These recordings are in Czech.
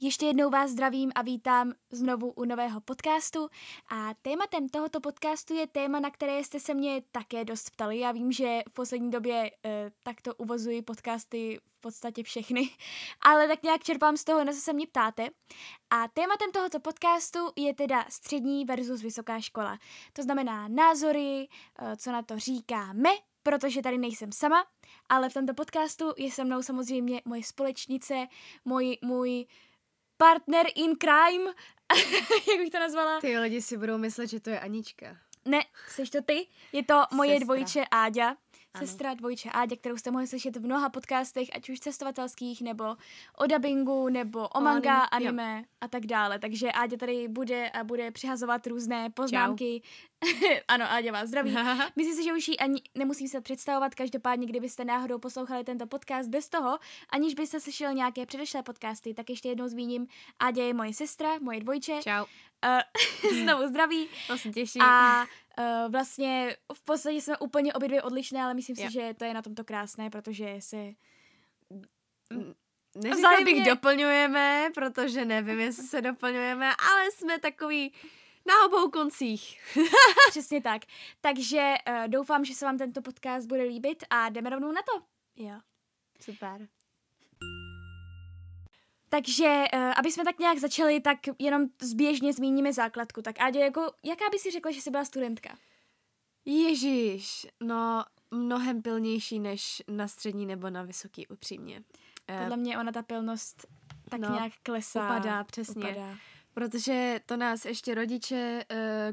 Ještě jednou vás zdravím a vítám znovu u nového podcastu a tématem tohoto podcastu je téma, na které jste se mě také dost ptali. Já vím, že v poslední době takto uvozuji podcasty v podstatě všechny, ale tak nějak čerpám z toho, na co se mě ptáte. A tématem tohoto podcastu je teda střední versus vysoká škola. To znamená názory, co na to říkáme, protože tady nejsem sama, ale v tomto podcastu je se mnou samozřejmě moje společnice, můj partner in crime, jak bych to nazvala. Ty lidi si budou myslet, že to je Anička. Ne, seš to ty, je to moje sestra. Dvojče Áďa. Sestra dvojče Áďa, kterou jste mohli slyšet v mnoha podcastech, ať už cestovatelských, nebo o dabingu, nebo o manga, anime a tak dále. Takže Áďa tady bude a bude přihazovat různé poznámky. Ano, Áďa vás zdraví. Myslím si, že už ji ani nemusím se představovat. Každopádně, kdybyste náhodou poslouchali tento podcast bez toho, aniž byste slyšeli nějaké předešlé podcasty, tak ještě jednou zmíním, Áďa je moje sestra, moje dvojče. Čau. Znovu zdraví. To se těší. A vlastně v podstatě jsme úplně obě dvě odlišné, ale myslím si, že to je na tomto krásné, protože se neříkám bych doplňujeme, protože nevím, jestli se doplňujeme, ale jsme takový na obou koncích. Přesně tak. Takže doufám, že se vám tento podcast bude líbit a jdeme rovnou na to. Jo. Super. Takže, aby jsme tak nějak začali, tak jenom zběžně zmíníme základku. Tak Áďo, jaká by si řekla, že jsi byla studentka? Ježíš, no mnohem pilnější než na střední nebo na vysoký, upřímně. Podle mě ona ta pilnost tak nějak klesá. Upadá, přesně. Upadá. Protože to nás ještě rodiče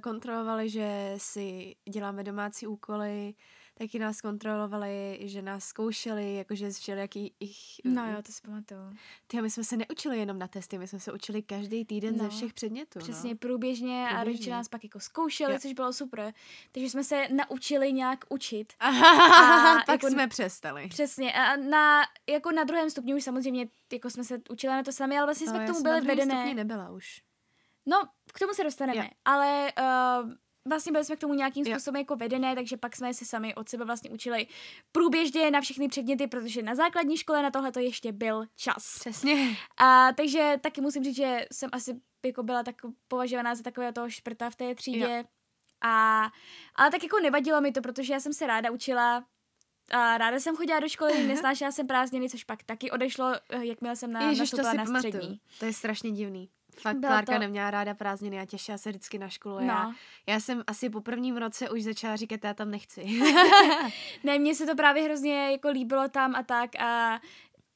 kontrolovali, že si děláme domácí úkoly, taky nás kontrolovali, že nás zkoušeli, jakože všelijakých... No jo, to si pamatuju. Ty, my jsme se neučili jenom na testy, my jsme se učili každý týden ze všech předmětů. Přesně, průběžně a rodiče nás pak jako zkoušeli, což bylo super. Takže jsme se naučili nějak učit. A pak jako jsme přestali. Přesně, a na druhém stupni už samozřejmě jako jsme se učili na to sami, ale vlastně jsme k tomu byli vedené. Na druhém stupni nebyla už. No, k tomu se dostaneme, ale... Vlastně byli jsme k tomu nějakým způsobem jako vedené, takže pak jsme se sami od sebe vlastně učili průběžně na všechny předměty, protože na základní škole na tohle to ještě byl čas. Přesně. Takže taky musím říct, že jsem asi jako byla tak považovaná za takového toho šprta v té třídě. Jo. Ale tak jako nevadilo mi to, protože já jsem se ráda učila a ráda jsem chodila do školy, nesnášela jsem prázdniny, což pak taky odešlo, jakmile jsem nastoupila na střední. To je strašně divný. Fakt, Klárka neměla ráda prázdniny a těšila se vždycky na školu. Já jsem asi po prvním roce už začala říkat, já tam nechci. Ne, mně se to právě hrozně jako líbilo tam a tak a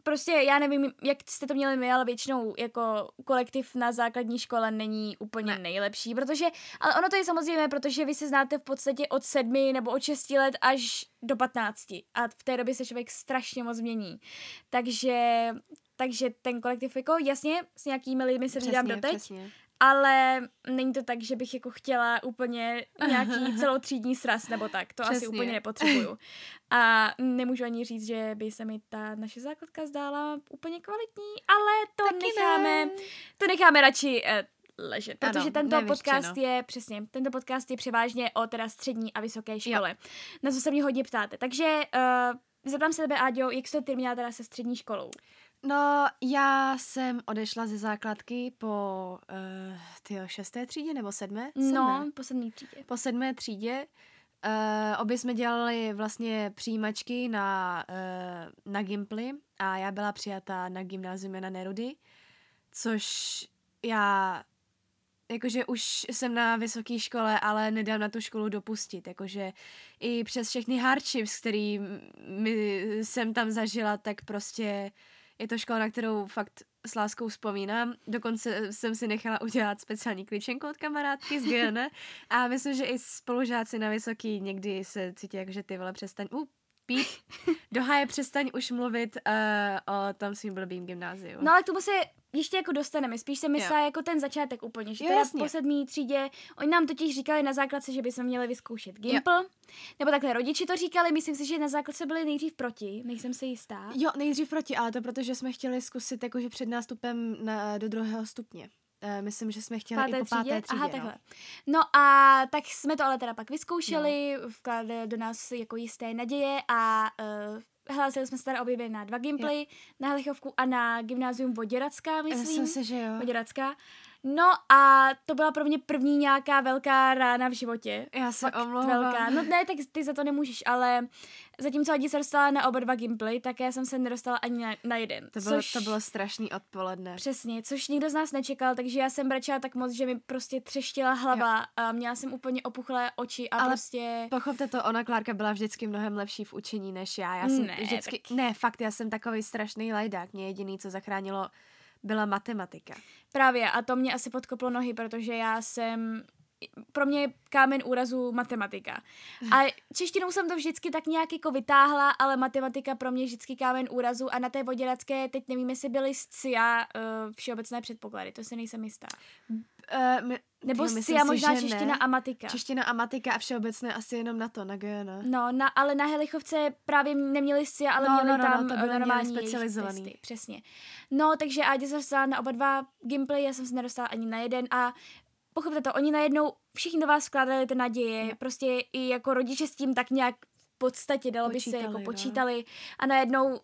prostě já nevím, jak jste to měli my, ale většinou jako kolektiv na základní škole není úplně nejlepší, ale ono to je samozřejmě, protože vy se znáte v podstatě od 7 nebo od 6 let až do 15 a v té době se člověk strašně moc mění. Takže ten kolektiv jako jasně, s nějakými lidmi se vydám doteď, ale není to tak, že bych jako chtěla úplně nějaký celotřídní sraz nebo tak. To asi úplně nepotřebuju. A nemůžu ani říct, že by se mi ta naše základka zdála úplně kvalitní, ale to necháme radši ležet. Protože tento podcast je převážně o teda střední a vysoké škole. Na co se mě hodně ptáte. Takže zeptám se tebe, Áďo, jak jsi to ty měla teda se střední školou? No, já jsem odešla ze základky po 6. třídě nebo 7. No, po 7. třídě. Po 7. třídě. Obě jsme dělali vlastně přijímačky na Gimply a já byla přijata na gymnázium na Nerudy, což já jakože už jsem na vysoké škole, ale nedám na tu školu dopustit. Jakože i přes všechny hardships, který jsem tam zažila, tak prostě... Je to škola, na kterou fakt s láskou vzpomínám. Dokonce jsem si nechala udělat speciální klíčenku od kamarádky z Gojana. A myslím, že i spolužáci na vysoký někdy se cítí jako, že ty vole přestaň pít. Do háje přestaň už mluvit o tom svým blbým gymnáziu. No ale k tomu se ještě jako dostaneme, spíš se myslela jako ten začátek úplně, že teda po 7. třídě, oni nám totiž říkali na základce, že bychom měli vyzkoušet Gimpl, nebo takhle rodiči to říkali, myslím si, že na základce byli nejdřív proti, nejsem si jistá. Jo, nejdřív proti, ale to protože jsme chtěli zkusit jakože před nástupem do 2. stupně. Myslím, že jsme chtěli i po 5. třídě. Aha, takhle. No a tak jsme to ale teda pak vyzkoušeli, vkládali do nás jako jisté naděje a hlásili jsme se teda obě na 2 gimply, na Hlechovku a na gymnázium Voděradská, myslím. Myslím si, že jo. Voděradská. No a to byla pro mě první nějaká velká rána v životě. Já se omlouvám. Velká. No ne, tak ty za to nemůžeš, ale zatímco Áďa se dostala na oba 2 gimply, tak já jsem se nedostala ani na jeden. To bylo strašný odpoledne. Přesně, což nikdo z nás nečekal, takže já jsem brečela tak moc, že mi prostě třeštěla hlava a měla jsem úplně opuchlé oči a ale prostě... pochopte to, ona Klárka byla vždycky mnohem lepší v učení než já. Já jsem vždycky... Tak... Ne, fakt, já jsem takový strašný lajdák. Mě jediný, co zachránilo, byla matematika. Právě, a to mě asi podkoplo nohy, protože já jsem... Pro mě je kámen úrazu matematika. A češtinou jsem to vždycky tak nějak jako vytáhla, ale matematika pro mě vždycky kámen úrazu a na té Voděradské, teď nevím, jestli byly SCIO všeobecné předpoklady, to se nejsem jistá. Nebo SCIO možná čeština a matika. Čeština a matika a všeobecné asi jenom na to, na Gojana. No, ale na Helichovce právě neměli SCIO, ale měli tam normální specializovaný testy. Přesně. No, takže Áďa se dostala na oba 2 gimply, já jsem se nedostala ani na jeden a pochopte to, oni najednou všichni do vás vkládali ty naděje, prostě i jako rodiče s tím tak nějak v podstatě dalo by se jako počítali a najednou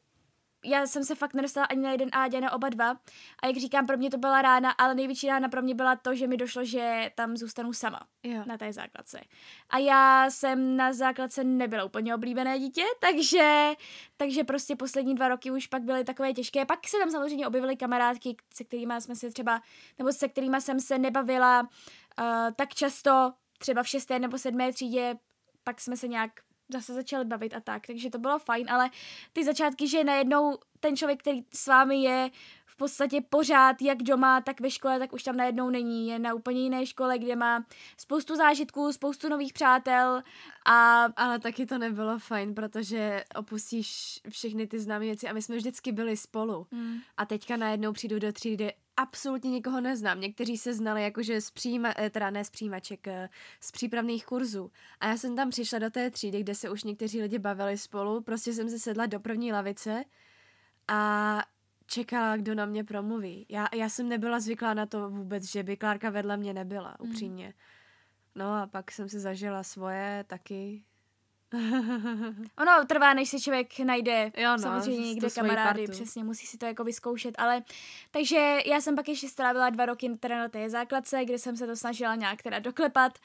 já jsem se fakt nedostala ani na jeden a Áďa na oba 2 a jak říkám, pro mě to byla rána, ale největší rána pro mě byla to, že mi došlo, že tam zůstanu sama na té základce. A já jsem na základce nebyla úplně oblíbené dítě, takže prostě poslední 2 roky už pak byly takové těžké. Pak se tam samozřejmě objevily kamarádky, se kterýma jsem se nebavila tak často, třeba v 6. nebo 7. třídě, pak jsme se nějak zase začali bavit a tak, takže to bylo fajn, ale ty začátky, že najednou ten člověk, který s vámi je v podstatě pořád, jak doma, tak ve škole, tak už tam najednou není, je na úplně jiné škole, kde má spoustu zážitků, spoustu nových přátel a... Ale taky to nebylo fajn, protože opustíš všechny ty známé věci a my jsme vždycky byli spolu a teďka najednou přijdu do třídy, absolutně nikoho neznám. Někteří se znali jakože z přípravných kurzů. A já jsem tam přišla do té třídy, kde se už někteří lidi bavili spolu. Prostě jsem se sedla do první lavice a čekala, kdo na mě promluví. Já jsem nebyla zvyklá na to vůbec, že by Klárka vedle mě nebyla, upřímně. No a pak jsem si zažila svoje taky. Ono trvá, než si člověk najde samozřejmě někde kamarády, přesně, musí si to jako vyzkoušet, ale takže já jsem pak ještě strávila 2 roky teda na té základce, kde jsem se to snažila nějak teda doklepat,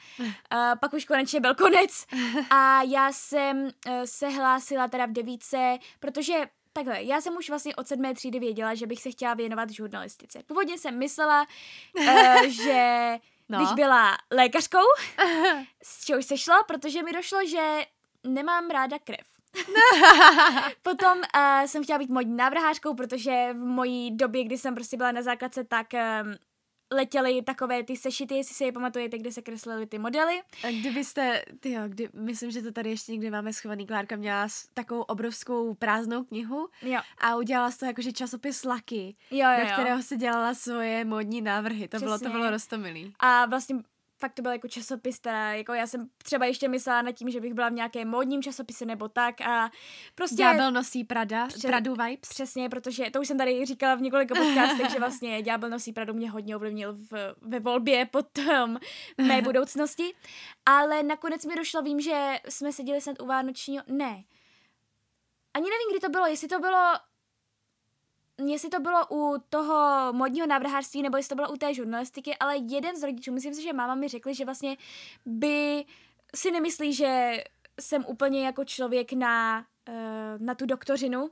pak už konečně byl konec a já jsem se hlásila teda v 9, protože takhle, já jsem už vlastně od 7. třídy věděla, že bych se chtěla věnovat žurnalistice. Původně jsem myslela, že bych byla lékařkou, z čehož se šlo, protože mi došlo, že nemám ráda krev. Potom jsem chtěla být modní návrhářkou, protože v mojí době, kdy jsem prostě byla na základce, tak letěly takové ty sešity, jestli si je pamatujete, kde se kreslily ty modely. A kdybyste, myslím, že to tady ještě někde máme schovaný, Klárka měla takovou obrovskou prázdnou knihu a udělala z toho jakože časopis Lucky, do kterého se dělala svoje modní návrhy. To bylo roztomilý. A vlastně fakt to byl jako časopis, teda jako já jsem třeba ještě myslela nad tím, že bych byla v nějakém módním časopise nebo tak a prostě... Ďábel nosí Pradu vibes. Přesně, protože to už jsem tady říkala v několika podcastech, že vlastně Ďábel nosí Pradu mě hodně ovlivnil ve volbě potom mé budoucnosti, ale nakonec mi došlo, vím, že jsme seděli snad u vánočního... Ne. Ani nevím, kdy to bylo, jestli to bylo u toho modního návrhářství, nebo jestli to bylo u té žurnalistiky, ale jeden z rodičů, myslím si, že máma mi řekla, že vlastně by si nemyslí, že jsem úplně jako člověk na tu doktořinu,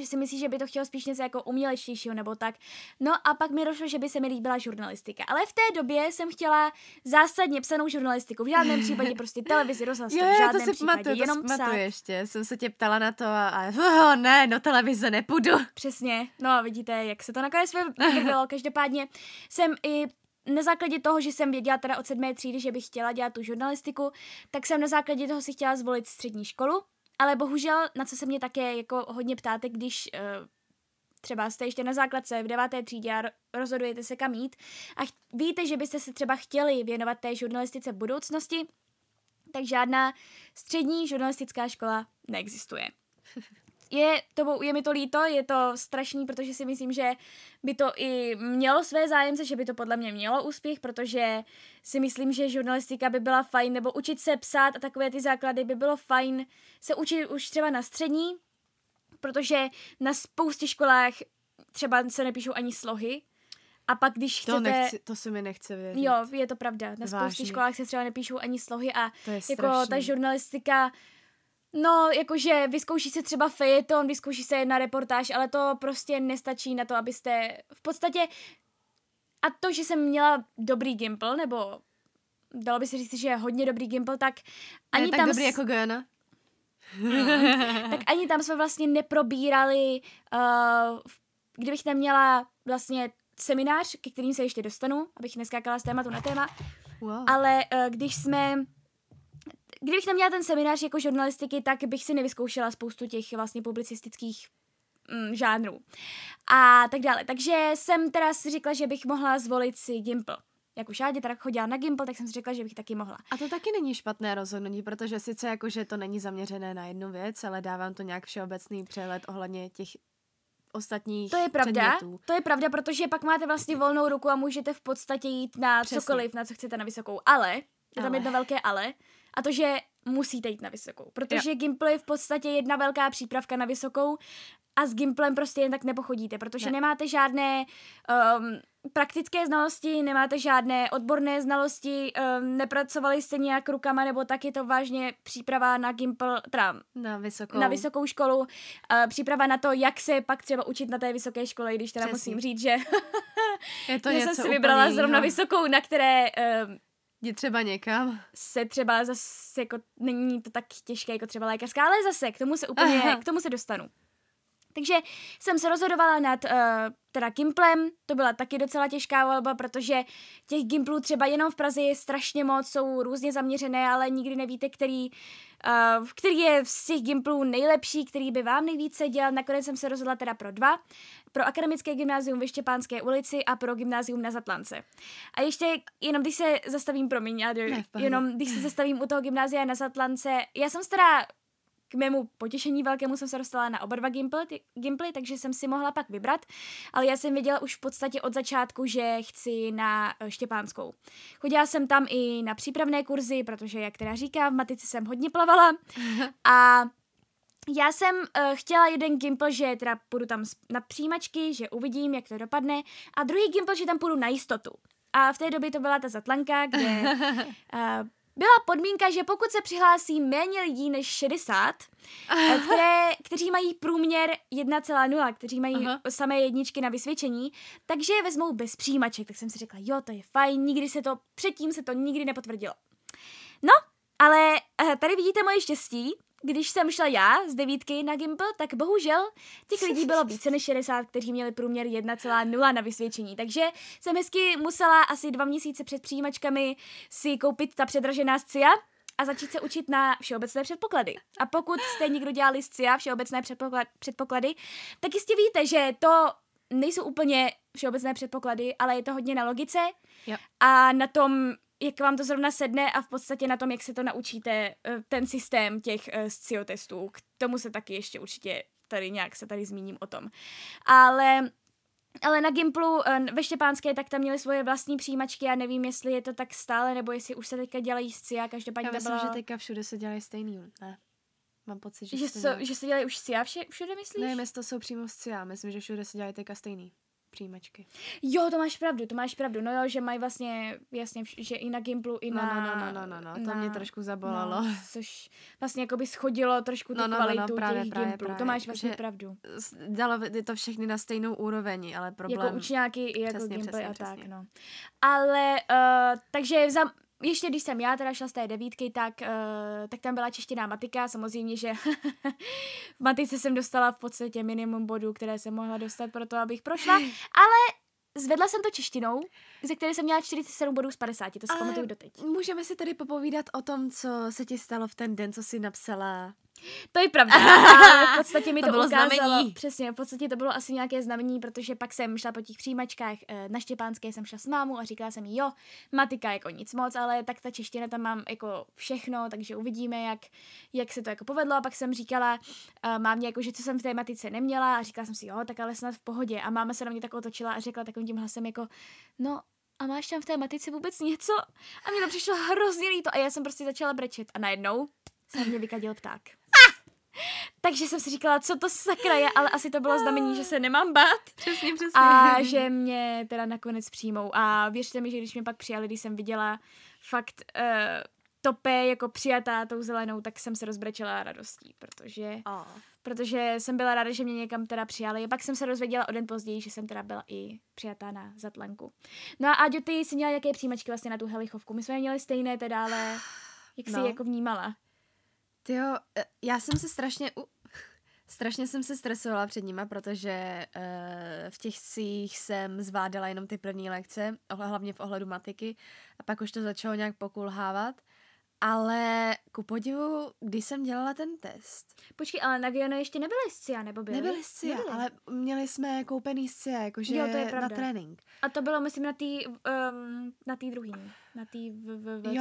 že si myslí, že by to chtělo spíš něco jako umělečtějšího nebo tak. No a pak mi došlo, že by se mi líbila žurnalistika. Ale v té době jsem chtěla zásadně psanou žurnalistiku. V žádném případě prostě televizi, rozhlas, v žádném případě jenom psát. Ještě, jsem se tě ptala na to a ne, no televize nepůjdu. Přesně, no a vidíte, jak se to nakonec vybralo. Každopádně jsem i na základě toho, že jsem věděla teda od 7. třídy, že bych chtěla dělat tu žurnalistiku, tak jsem na základě toho si chtěla zvolit střední školu. Ale bohužel, na co se mě také jako hodně ptáte, když třeba jste ještě na základce v 9. třídě a rozhodujete se kam jít a víte, že byste se třeba chtěli věnovat té žurnalistice v budoucnosti, tak žádná střední žurnalistická škola neexistuje. Je mi to líto, je to strašný, protože si myslím, že by to i mělo své zájemce, že by to podle mě mělo úspěch, protože si myslím, že žurnalistika by byla fajn, nebo učit se psát a takové ty základy by bylo fajn se učit už třeba na střední, protože na spoustě školách třeba se nepíšou ani slohy. A pak, když chcete... To se mi nechce vědět. Jo, je to pravda. Na spoustě školách se třeba nepíšou ani slohy a jako ta žurnalistika... No, jakože vyzkouší se třeba fejeton, vyzkouší se jedna reportáž, ale to prostě nestačí na to, abyste v podstatě... A to, že jsem měla dobrý gimpl, nebo dalo by se říct, že je hodně dobrý gimpl, tak ani tak tam... dobrý jako Gojana. Tak ani tam jsme vlastně neprobírali, kdybych neměla vlastně seminář, ke kterým se ještě dostanu, abych neskákala z tématu na téma, wow. Ale kdybych neměla ten seminář jako žurnalistiky, tak bych si nevyzkoušela spoustu těch vlastně publicistických žánrů a tak dále. Takže jsem teda si řekla, že bych mohla zvolit si Gimpl. Jak už Áďa teda chodila na Gimpl, tak jsem si řekla, že bych taky mohla. A to taky není špatné rozhodnutí, protože sice jakože to není zaměřené na jednu věc, ale dávám to nějak všeobecný přehled ohledně těch ostatních předmětů. To je pravda, protože pak máte vlastně volnou ruku a můžete v podstatě jít na přesně. Cokoliv, na co chcete na vysokou. Ale je tam jedno velké ale. A to, že musíte jít na vysokou, protože Gimpl je v podstatě jedna velká přípravka na vysokou a s Gimplem prostě jen tak nepochodíte, protože nemáte žádné praktické znalosti, nemáte žádné odborné znalosti, nepracovali jste nějak rukama, nebo tak je to vážně příprava na Gimpl, na vysokou školu, příprava na to, jak se pak třeba učit na té vysoké škole, když teda musím říct, že jsem si vybrala zrovna vysokou, na které... Jdi třeba někam. Se třeba zase, jako není to tak těžké jako třeba lékařská, ale zase k tomu se dostanu. Takže jsem se rozhodovala nad teda Gimplem, to byla taky docela těžká volba, protože těch Gimplů třeba jenom v Praze je strašně moc, jsou různě zaměřené, ale nikdy nevíte, který je z těch Gimplů nejlepší, který by vám nejvíc seděl. Nakonec jsem se rozhodla teda pro dva, pro Akademické gymnázium ve Štěpánské ulici a pro Gymnázium na Zatlance. A ještě jenom když se zastavím, když se zastavím u toho Gymnázia na Zatlance, já jsem teda... K mému potěšení velkému jsem se dostala na oba dva Gimply, takže jsem si mohla pak vybrat, ale já jsem věděla už v podstatě od začátku, že chci na Štěpánskou. Chodila jsem tam i na přípravné kurzy, protože, jak teda říkám, v matice jsem hodně plavala a já jsem chtěla jeden Gimpl, že teda půjdu tam na přijímačky, že uvidím, jak to dopadne, a druhý Gimpl, že tam půjdu na jistotu. A v té době to byla ta Zatlanka, kde... Byla podmínka, že pokud se přihlásí méně lidí než 60, kteří mají průměr 1,0, kteří mají samé jedničky na vysvědčení, takže je vezmou bez přijímaček. Tak jsem si řekla, jo, to je fajn, předtím se to nikdy nepotvrdilo. No, ale tady vidíte moje štěstí, když jsem šla já z 9 na Gimpl, tak bohužel těch lidí bylo více než 60, kteří měli průměr 1,0 na vysvědčení. Takže jsem hezky musela asi 2 měsíce před přijímačkami si koupit ta předražená SCIA a začít se učit na všeobecné předpoklady. A pokud jste někdo dělali SCIA, všeobecné předpoklady, tak jistě víte, že to nejsou úplně všeobecné předpoklady, ale je to hodně na logice a na tom, jak vám to zrovna sedne a v podstatě na tom, jak se to naučíte, ten systém těch SCIO testů. K tomu se taky ještě určitě tady zmíním o tom. Ale na Gimplu ve Štěpánské, tak tam měli svoje vlastní přijímačky a nevím, jestli je to tak stále, nebo jestli už se teďka dělají SCIA. Každopádně myslím, že teďka všude se dělají stejný, ne? Mám pocit, že se dělají už SCIA všude, myslíš? Ne, to jsou přímo SCIA, myslím, že všude se dělají teďka stejný. Přijímačky. Jo, to máš pravdu. No jo, že mají vlastně, jasně, že i na Gimplu, i na... No, to mě trošku zabolalo. No, což vlastně jako by schodilo trošku tu kvalitu těch Gimplů. To máš vlastně pravdu. Dalo to všechny na stejnou úroveň, ale problém... Jako učňáky i jako Gimply a tak, no. Ale, takže ještě když jsem já teda šla z té 9, tak tam byla čeština a matika. Samozřejmě, že v matice jsem dostala v podstatě minimum bodů, které jsem mohla dostat pro to, abych prošla. Ale zvedla jsem to češtinou, ze které jsem měla 47 bodů z 50. To si pamatuju doteď. Můžeme si tady popovídat o tom, co se ti stalo v ten den, co jsi napsala To je pravda. A v podstatě mi to bylo ukázalo, znamení. Přesně, v podstatě to bylo asi nějaké znamení, protože pak jsem šla po těch přijímačkách na Štěpánské, jsem šla s mámou a říkala jsem jí, jo, matika jako nic moc, ale tak ta čeština tam mám jako všechno, takže uvidíme, jak se to jako povedlo. A pak jsem říkala mámě, jako, že co jsem v té matice neměla a říkala jsem si, jo, tak ale snad v pohodě. A máma se na mě tak otočila a řekla takovým tím hlasem jako, no, a máš tam v té matice vůbec něco? A mě to přišlo hrozně líto a já jsem prostě začala brečet a najednou se mě vykadil pták. Takže jsem si říkala, co to sakra je, ale asi to bylo znamení, že se nemám bát. Přesně, přesně. A že mě teda nakonec přijmou. A věřte mi, že když mě pak přijali, když jsem viděla fakt topé jako přijatá tou zelenou, tak jsem se rozbrečela radostí, protože jsem byla ráda, že mě někam teda přijali. A pak jsem se dozvěděla o den později, že jsem teda byla i přijatá na Zatlanku. No a Áďo, ty jsi měla jaké přijímačky vlastně na tu Hlechovku? My jsme měli stejné teda, ale jak jsi jako vnímala? Tyjo, já jsem se strašně jsem se stresovala před nima, protože v těch cích jsem zvládala jenom ty první lekce, hlavně v ohledu matiky, a pak už to začalo nějak pokulhávat. Ale ku podivu, když jsem dělala ten test... Počkej, ale na Gejonu ještě nebyly SCIO, nebo byly? Nebyly SCIO, ale měli jsme koupený SCIO, jakože jo, to je na trénink. A to bylo, myslím, na tý druhý, na tý jo,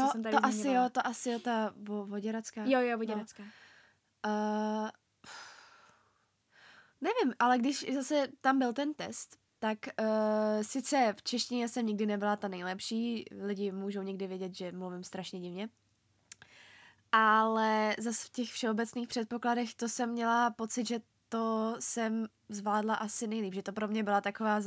co jsem tady zmiňovala. Jo, to asi jo, ta Voděradská. Jo, Voděradská. No. Nevím, ale když zase tam byl ten test, tak sice v češtině jsem nikdy nebyla ta nejlepší, lidi můžou někdy vědět, že mluvím strašně divně, ale zase v těch všeobecných předpokladech to jsem měla pocit, že to jsem zvládla asi nejlíp, že to pro mě byla taková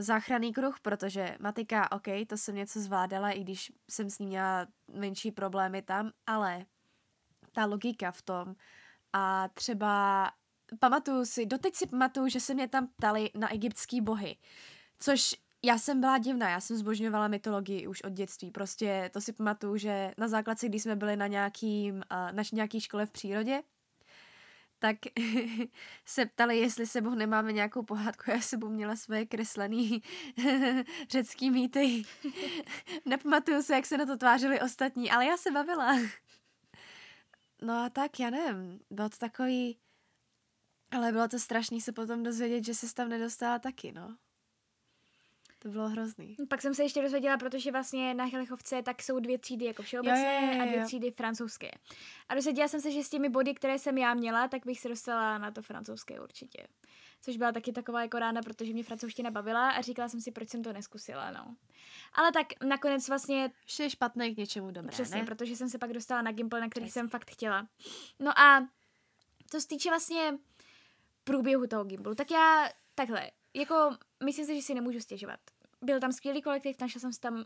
záchranný kruh, protože matika, ok, to jsem něco zvládala, i když jsem s ní měla menší problémy tam, ale ta logika v tom a třeba doteď si pamatuju, že se mě tam ptali na egyptský bohy, což já jsem byla divná, já jsem zbožňovala mytologii už od dětství, prostě to si pamatuju, že na základce, když jsme byli na nějaký škole v přírodě, tak se ptali, jestli sebou nemáme nějakou pohádku, já sebou měla svoje kreslený řecký mýty. Nepamatuju se, jak se na to tvářili ostatní, ale já se bavila. No a tak, já nevím, bylo to takový, ale bylo to strašný se potom dozvědět, že se tam nedostala taky, no. To bylo hrozný. Pak jsem se ještě dozvěděla, protože vlastně na Hlechovce tak jsou 2 třídy jako všeobecné a 2 třídy francouzské. A dozvěděla jsem se, že s těmi body, které jsem já měla, tak bych se dostala na to francouzské určitě. Což byla taky taková jako rána, protože mě francouzština bavila a říkala jsem si, proč jsem to neskusila, no. Ale tak nakonec vlastně... Vše je špatné k něčemu dobré, přesně, ne? Protože jsem se pak dostala na Gimple, na který jsem fakt chtěla. No a to se týče vlastně průběhu toho Gimplu, tak já takhle... Jako, myslím si, že si nemůžu stěžovat. Byl tam skvělý kolektiv, našla jsem si tam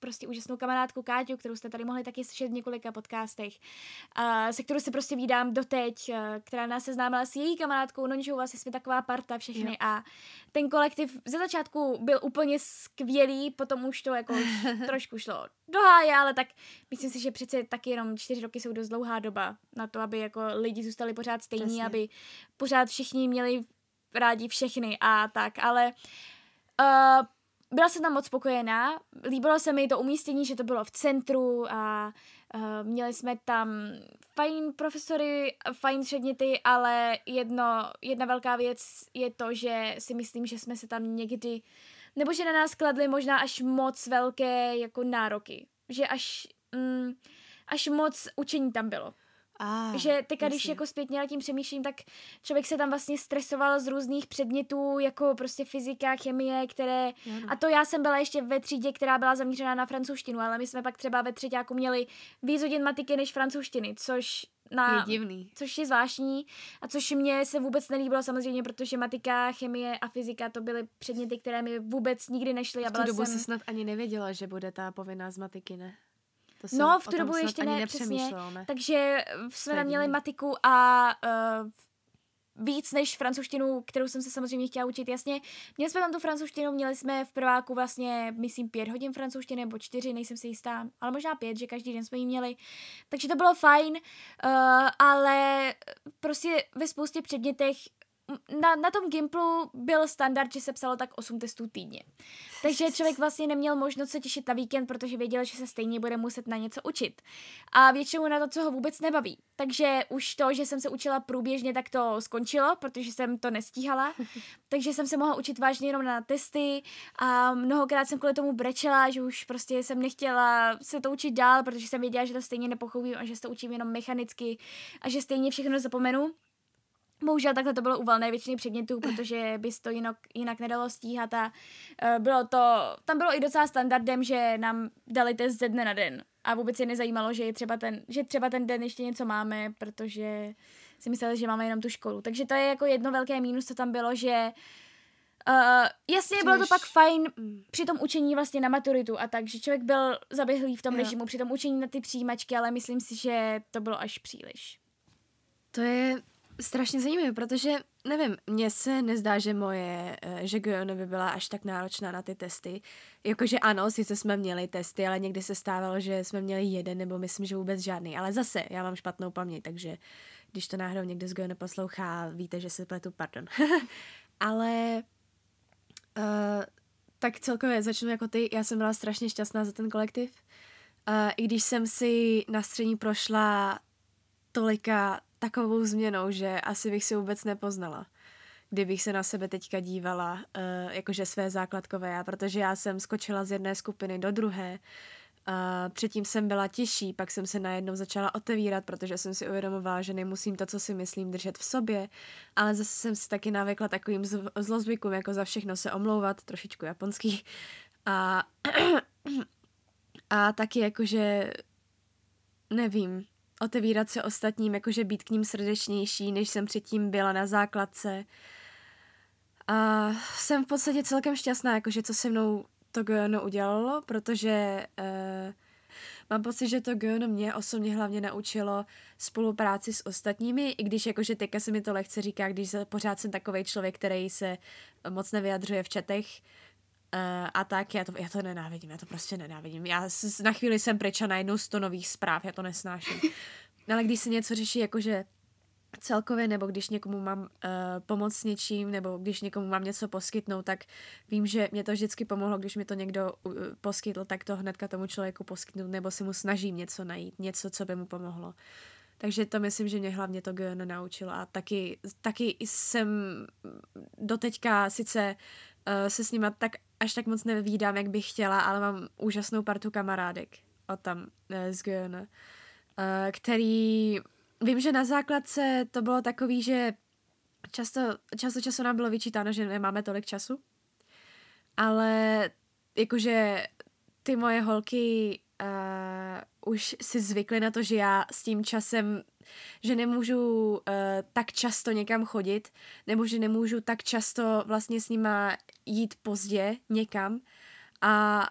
prostě úžasnou kamarádku Káťu, kterou jste tady mohli taky slyšet v několika podcastech, se kterou se prostě vídám doteď, která nás seznámila s její kamarádkou Nončou, vlastně jsme taková parta všechny a ten kolektiv ze začátku byl úplně skvělý, potom už to jako trošku šlo do háje, ale tak myslím si, že přece taky jenom 4 roky jsou dost dlouhá doba na to, aby jako lidi zůstali pořád stejní, přesně, aby pořád všichni měli rádi všechny a tak, ale byla jsem tam moc spokojená, líbilo se mi to umístění, že to bylo v centru a měli jsme tam fajn profesory, fajn předměty, ale jedna velká věc je to, že si myslím, že jsme se tam někdy, nebo že na nás kladli možná až moc velké jako nároky, že až moc učení tam bylo. Že teďka, když jako zpětně nad tím přemýšlím, tak člověk se tam vlastně stresoval z různých předmětů, jako prostě fyzika, chemie, které... A to já jsem byla ještě ve třídě, která byla zaměřená na francouzštinu, ale my jsme pak třeba ve třeťáku měli víc hodin matiky než francouzštiny, což je zvláštní a což mě se vůbec nelíbilo samozřejmě, protože matika, chemie a fyzika to byly předměty, které mi vůbec nikdy nešly. V tu dobu se snad ani nevěděla, že bude ta povinná z matiky, ne? No, v tu dobu ještě ne, přesně, ne? Takže jsme tam měli matiku a víc než francouzštinu, kterou jsem se samozřejmě chtěla učit, jasně. Měli jsme tam tu francouzštinu, měli jsme v prváku vlastně, myslím, 5 hodin francouzštiny, nebo 4, nejsem si jistá, ale možná 5, že každý den jsme ji měli. Takže to bylo fajn, ale prostě ve spoustě předmětech na tom Gimplu byl standard, že se psalo tak 8 testů týdně. Takže člověk vlastně neměl možnost se těšit na víkend, protože věděl, že se stejně bude muset na něco učit. A většinou na to, co ho vůbec nebaví. Takže už to, že jsem se učila průběžně, tak to skončilo, protože jsem to nestíhala. Takže jsem se mohla učit vážně jenom na testy a mnohokrát jsem kvůli tomu brečela, že už prostě jsem nechtěla se to učit dál, protože jsem věděla, že to stejně nepochopím a že se to učím jenom mechanicky a že stejně všechno zapomenu. Bohužel takhle to bylo u valné většiny předmětů, protože by to jinak nedalo stíhat a tam bylo i docela standardem, že nám dali test ze dne na den a vůbec je nezajímalo, že třeba ten den ještě něco máme, protože si mysleli, že máme jenom tu školu. Takže to je jako jedno velké mínus, co tam bylo, že jasně, bylo to pak fajn při tom učení vlastně na maturitu a tak, že člověk byl zaběhlý v tom režimu při tom učení na ty přijímačky, ale myslím si, že to bylo až příliš. To je strašně zajímavé, protože, nevím, mně se nezdá, že Gojanovi byla až tak náročná na ty testy. Jakože ano, sice jsme měli testy, ale někdy se stávalo, že jsme měli jeden, nebo myslím, že vůbec žádný. Ale zase, já mám špatnou paměť, takže když to náhodou někdo z Gojana poslouchá, víte, že se pletu, pardon. Ale tak celkově začnu jako ty, já jsem byla strašně šťastná za ten kolektiv. I když jsem si na střední prošla takovou změnou, že asi bych se vůbec nepoznala, kdybych se na sebe teďka dívala, jakože své základkové já, protože já jsem skočila z jedné skupiny do druhé, předtím jsem byla těžší, pak jsem se najednou začala otevírat, protože jsem si uvědomovala, že nemusím to, co si myslím, držet v sobě, ale zase jsem si taky navykla takovým zlozvykům, jako za všechno se omlouvat, trošičku japonský, a taky jakože, nevím, otevírat se ostatním, jakože být k ním srdečnější, než jsem předtím byla na základce. A jsem v podstatě celkem šťastná, jakože co se mnou to Gojano udělalo, protože mám pocit, že to Gojano mě osobně hlavně naučilo spolupráci s ostatními, i když jakože teďka se mi to lehce říká, když pořád jsem takovej člověk, který se moc nevyjadřuje v četech, a tak, já to nenávidím, já to prostě nenávidím. Já na chvíli jsem pryč a najednou 100 nových zpráv, já to nesnáším. Ale když se něco řeší jakože celkově, nebo když někomu mám pomoct s něčím, nebo když někomu mám něco poskytnout, tak vím, že mě to vždycky pomohlo, když mi to někdo poskytl, tak to hnedka tomu člověku poskytnout, nebo se mu snažím něco najít, něco, co by mu pomohlo. Takže to myslím, že mě hlavně to Gojan naučilo a taky jsem doteďka sice se s nima až tak moc nevídám, jak bych chtěla, ale mám úžasnou partu kamarádek z Gojana, který vím, že na základce to bylo takový, že často nám bylo vyčítáno, že nemáme tolik času, ale jakože ty moje holky už si zvykly na to, že já s tím časem, že nemůžu tak často někam chodit, nebo že nemůžu tak často vlastně s nima jít pozdě někam, a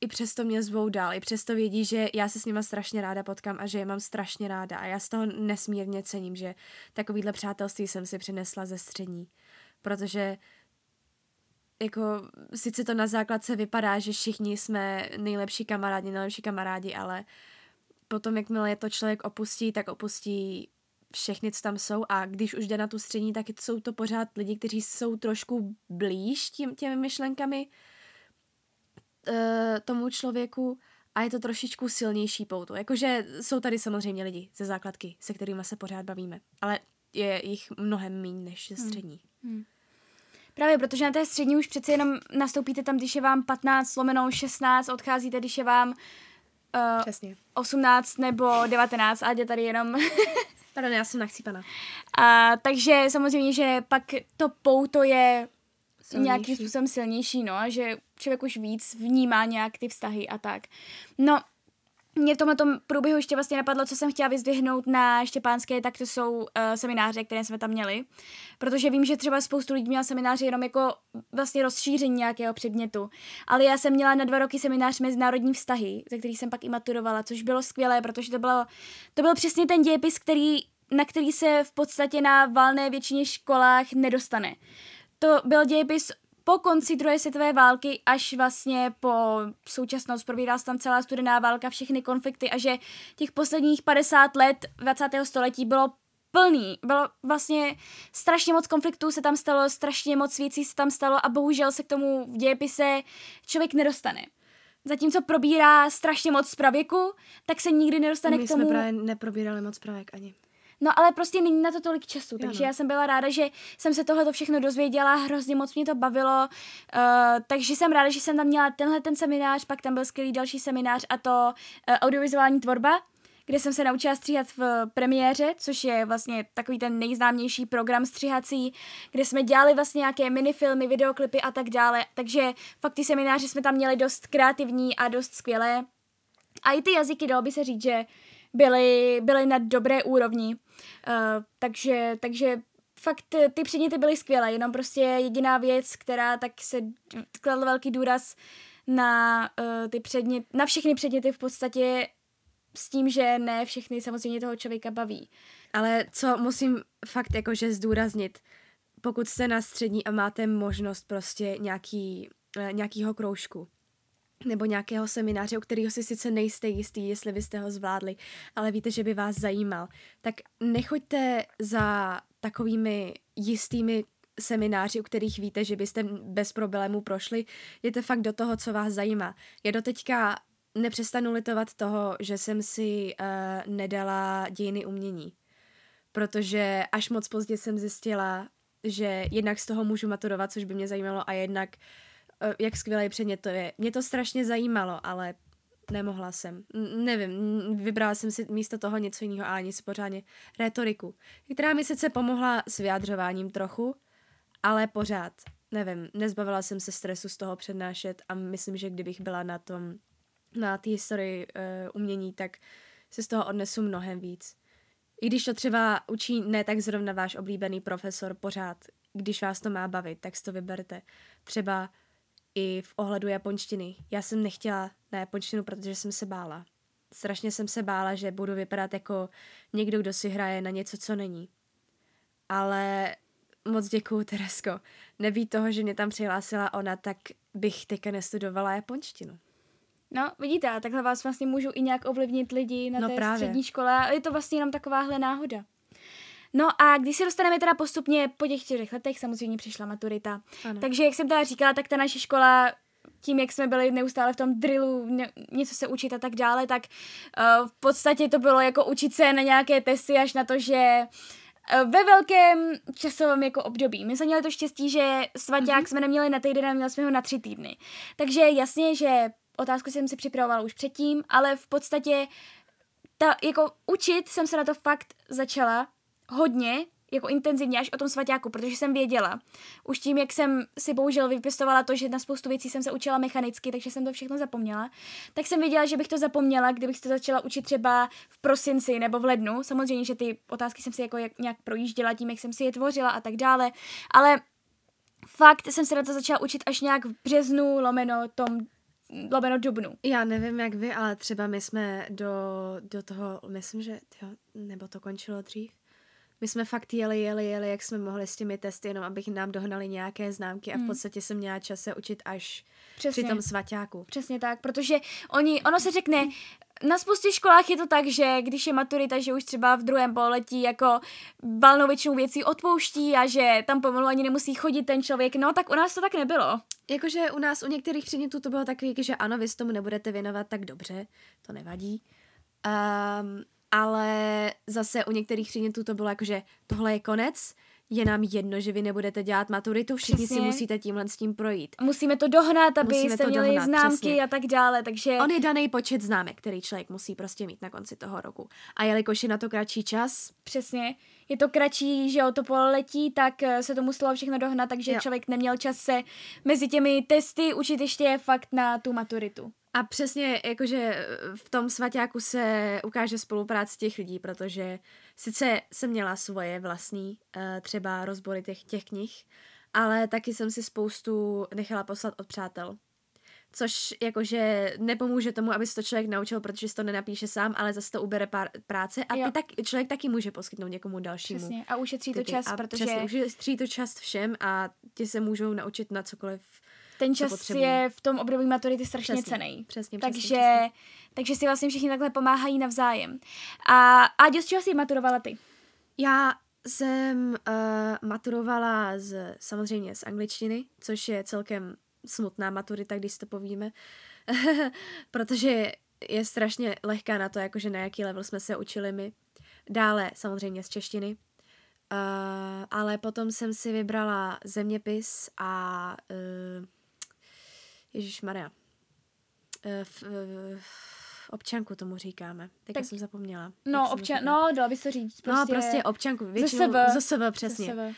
i přesto mě zvou dál, i přesto vědí, že já se s nima strašně ráda potkám a že je mám strašně ráda a já z toho nesmírně cením, že takovýhle přátelství jsem si přinesla ze střední, protože jako sice to na základce vypadá, že všichni jsme nejlepší kamarádi, ale potom, jakmile je to člověk opustí, tak opustí všechny, co tam jsou, a když už jde na tu střední, tak jsou to pořád lidi, kteří jsou trošku blíž těmi myšlenkami tomu člověku a je to trošičku silnější pouto. Jakože jsou tady samozřejmě lidi ze základky, se kterými se pořád bavíme, ale je jich mnohem míň než ze střední. Právě, protože na té střední už přece jenom nastoupíte tam, když je vám 15/16, odcházíte, když je vám 18 nebo 19, Áďa tady jenom. Pardon, já jsem nachcípaná. Takže samozřejmě, že pak to pouto je silnější, nějakým způsobem silnější, no, a že člověk už víc vnímá nějak ty vztahy a tak. No, mě v tomhle průběhu ještě vlastně napadlo, co jsem chtěla vyzdvihnout na Štěpánské, tak to jsou semináře, které jsme tam měli. Protože vím, že třeba spoustu lidí měla semináře jenom jako vlastně rozšíření nějakého předmětu. Ale já jsem měla na 2 roky seminář mezinárodní vztahy, ze kterých jsem pak i maturovala, což bylo skvělé, protože to byl přesně ten dějepis, na který se v podstatě na valné většině školách nedostane. To byl dějepis po konci druhé světové války až vlastně po současnost, probírala se tam celá studená válka, všechny konflikty, a že těch posledních 50 let 20. století bylo plný. Bylo vlastně strašně moc konfliktů se tam stalo, strašně moc věcí se tam stalo a bohužel se k tomu v dějepise člověk nedostane. Zatímco probírá strašně moc zpravěku, tak se nikdy nedostane k tomu. My jsme právě neprobírali moc zpravěk ani. No ale prostě není na to tolik času, takže já jsem byla ráda, že jsem se tohleto všechno dozvěděla, hrozně moc mě to bavilo, takže jsem ráda, že jsem tam měla tenhle ten seminář, pak tam byl skvělý další seminář a to audiovizuální tvorba, kde jsem se naučila stříhat v premiéře, což je vlastně takový ten nejznámější program stříhací, kde jsme dělali vlastně nějaké minifilmy, videoklipy a tak dále, takže fakt ty semináře jsme tam měli dost kreativní a dost skvělé. A i ty jazyky, dalo by se říct, že byly na dobré úrovni, takže fakt ty předměty byly skvělé, jenom prostě jediná věc, která tak se kladl velký důraz na ty předměty, na všechny předměty v podstatě s tím, že ne všechny samozřejmě toho člověka baví. Ale co musím fakt jakože zdůraznit, pokud jste na střední a máte možnost prostě nějakýho kroužku, nebo nějakého semináře, u kterého si sice nejste jistý, jestli byste ho zvládli, ale víte, že by vás zajímal, tak nechoďte za takovými jistými semináři, u kterých víte, že byste bez problémů prošli, jděte fakt do toho, co vás zajímá. Já doteďka nepřestanu litovat toho, že jsem si nedala dějiny umění, protože až moc pozdě jsem zjistila, že jednak z toho můžu maturovat, což by mě zajímalo, a jednak jak skvělý předmět to je. Mě to strašně zajímalo, ale nemohla jsem. Nevím, vybrala jsem si místo toho něco jiného a nic pořádně. Rétoriku, která mi sice pomohla s vyjadřováním trochu, ale pořád, nevím, nezbavila jsem se stresu z toho přednášet a myslím, že kdybych byla na té historii umění, tak se z toho odnesu mnohem víc. I když to třeba učí ne tak zrovna váš oblíbený profesor pořád, když vás to má bavit, tak si to vyberte. Třeba i v ohledu japonštiny. Já jsem nechtěla na japonštinu, protože jsem se bála. Strašně jsem se bála, že budu vypadat jako někdo, kdo si hraje na něco, co není. Ale moc děkuju, Teresko. Nebýt toho, že mě tam přihlásila ona, tak bych teďka nestudovala japonštinu. No, vidíte, a takhle vás vlastně můžu i nějak ovlivnit lidi na té střední škole. Je to vlastně jenom takováhle náhoda. No a když se dostaneme teda postupně po těch 4 letech, samozřejmě přišla maturita. Ano. Takže jak jsem teda říkala, tak ta naše škola, tím jak jsme byli neustále v tom drillu, něco se učit a tak dále, tak v podstatě to bylo jako učit se na nějaké testy až na to, že ve velkém časovém jako období. My jsme měli to štěstí, že svaťák jsme neměli na týden, a měli jsme ho na 3 týdny. Takže jasně, že otázku jsem si připravovala už předtím, ale v podstatě jako učit jsem se na to fakt začala hodně, jako intenzivně až o tom svaťáku, protože jsem věděla. Už tím, jak jsem si bohužel vypěstovala to, že na spoustu věcí jsem se učila mechanicky, takže jsem to všechno zapomněla, tak jsem věděla, že bych to zapomněla, kdybych to začala učit třeba v prosinci nebo v lednu. Samozřejmě, že ty otázky jsem si jako nějak projížděla tím, jak jsem si je tvořila a tak dále, ale fakt jsem se na to začala učit až nějak v březnu, lomeno dubnu. Já nevím, jak vy, ale třeba my jsme do toho, myslím, že nebo to končilo dřív. My jsme fakt jeli, jak jsme mohli s těmi testy, jenom abych nám dohnali nějaké známky a v podstatě jsem měla čas se učit až při tom svaťáku. Přesně tak, protože ono se řekne, na spoustě školách je to tak, že když je maturita, že už třeba v 2. pololetí jako valnou většinu věcí odpouští a že tam pomalu ani nemusí chodit ten člověk, no tak u nás to tak nebylo. Jakože u nás u některých předmětů to bylo takový, že ano, vy s tomu nebudete věnovat, tak dobře, to nevadí. Ale zase u některých předmětů to bylo jako, že tohle je konec, je nám jedno, že vy nebudete dělat maturitu, všichni si musíte tímhle s tím projít. Musíme to dohnat, abyste měli známky a tak dále, takže... On je daný počet známek, který člověk musí prostě mít na konci toho roku. A jelikož je na to kratší čas... Přesně, je to kratší, že o to pololetí, tak se to muselo všechno dohnat, takže člověk neměl čas se mezi těmi testy učit ještě fakt na tu maturitu. A přesně jakože v tom svaťáku se ukáže spolupráce těch lidí, protože sice jsem měla svoje vlastní třeba rozbory těch knih, ale taky jsem si spoustu nechala poslat od přátel. Což jakože nepomůže tomu, aby se to člověk naučil, protože si to nenapíše sám, ale zase to ubere pár práce a člověk taky může poskytnout někomu dalšímu. Přesně, a ušetří to čas, protože... Přesně, ušetří to čas všem a ti se můžou naučit na cokoliv. Ten čas je v tom období maturity strašně cenný. Přesně. Takže si vlastně všichni takhle pomáhají navzájem. A Áďo, z čeho jsi maturovala ty? Já jsem maturovala samozřejmě z angličtiny, což je celkem smutná maturita, když to povíme, protože je strašně lehká na to, jakože na jaký level jsme se učili my. Dále samozřejmě z češtiny, ale potom jsem si vybrala zeměpis a ježišmarja, občanku tomu říkáme. Tak jsem zapomněla. No, občan, no, dalo by se říct. Prostě občanku. Většinou ze sebe, přesně.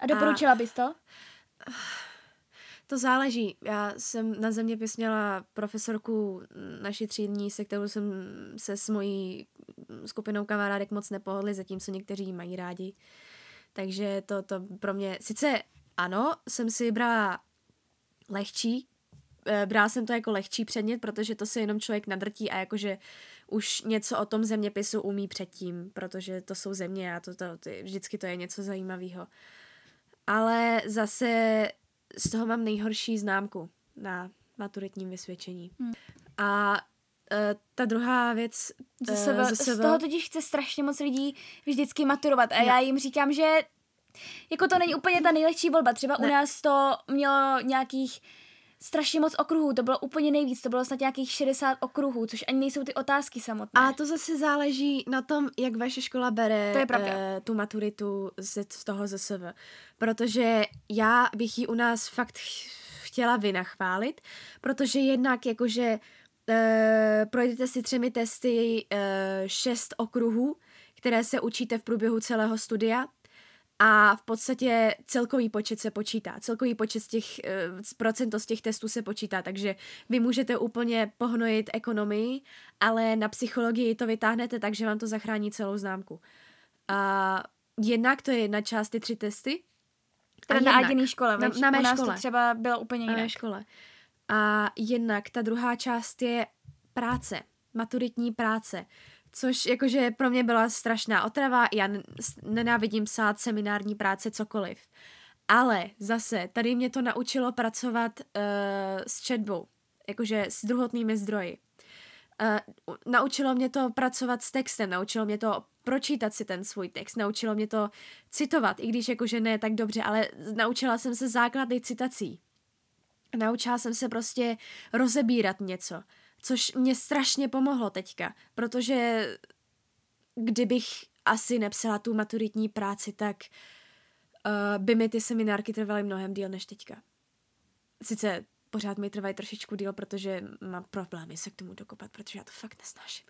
A doporučila bys to? To záleží. Já jsem na zeměpis měla profesorku naší třídní, se kterou jsem se s mojí skupinou kamarádek moc nepohodli, zatímco někteří mají rádi. Takže to pro mě... Sice ano, jsem si brala lehčí, brala jsem to jako lehčí předmět, protože to se jenom člověk nadrtí a jakože už něco o tom zeměpisu umí předtím, protože to jsou země a vždycky to je něco zajímavého. Ale zase z toho mám nejhorší známku na maturitním vysvědčení. A ta druhá věc... Z toho totiž chce strašně moc lidí vždycky maturovat a já jim říkám, že jako to není úplně ta nejlehčí volba. Třeba u nás to mělo nějakých... strašně moc okruhů, to bylo úplně nejvíc, to bylo snad nějakých 60 okruhů, což ani nejsou ty otázky samotné. A to zase záleží na tom, jak vaše škola bere tu maturitu z toho ZSV. Protože já bych ji u nás fakt chtěla vynachválit, protože jednak jakože projdete si 3 testy 6 okruhů, které se učíte v průběhu celého studia, a v podstatě celkový počet se počítá. Celkový počet procento z těch testů se počítá, takže vy můžete úplně pohnojit ekonomii, ale na psychologii to vytáhnete tak, že vám to zachrání celou známku. A jednak to je jedna část, ty 3 testy. Teda na jediné škole. Na mé škole. U nás to třeba bylo úplně jinak. Na škole. A jednak ta druhá část je práce. Maturitní práce. Což jakože pro mě byla strašná otrava, já nenávidím psát seminární práce, cokoliv. Ale zase, tady mě to naučilo pracovat s četbou, jakože s druhotnými zdroji. Naučilo mě to pracovat s textem, naučilo mě to pročítat si ten svůj text, naučilo mě to citovat, i když jakože ne tak dobře, ale naučila jsem se základy citací. Naučila jsem se prostě rozebírat něco. Což mě strašně pomohlo teďka, protože kdybych asi nepsala tu maturitní práci, tak by mi ty seminárky trvaly mnohem díl než teďka. Sice pořád mi trvají trošičku díl, protože mám problémy se k tomu dokopat, protože já to fakt nesnáším.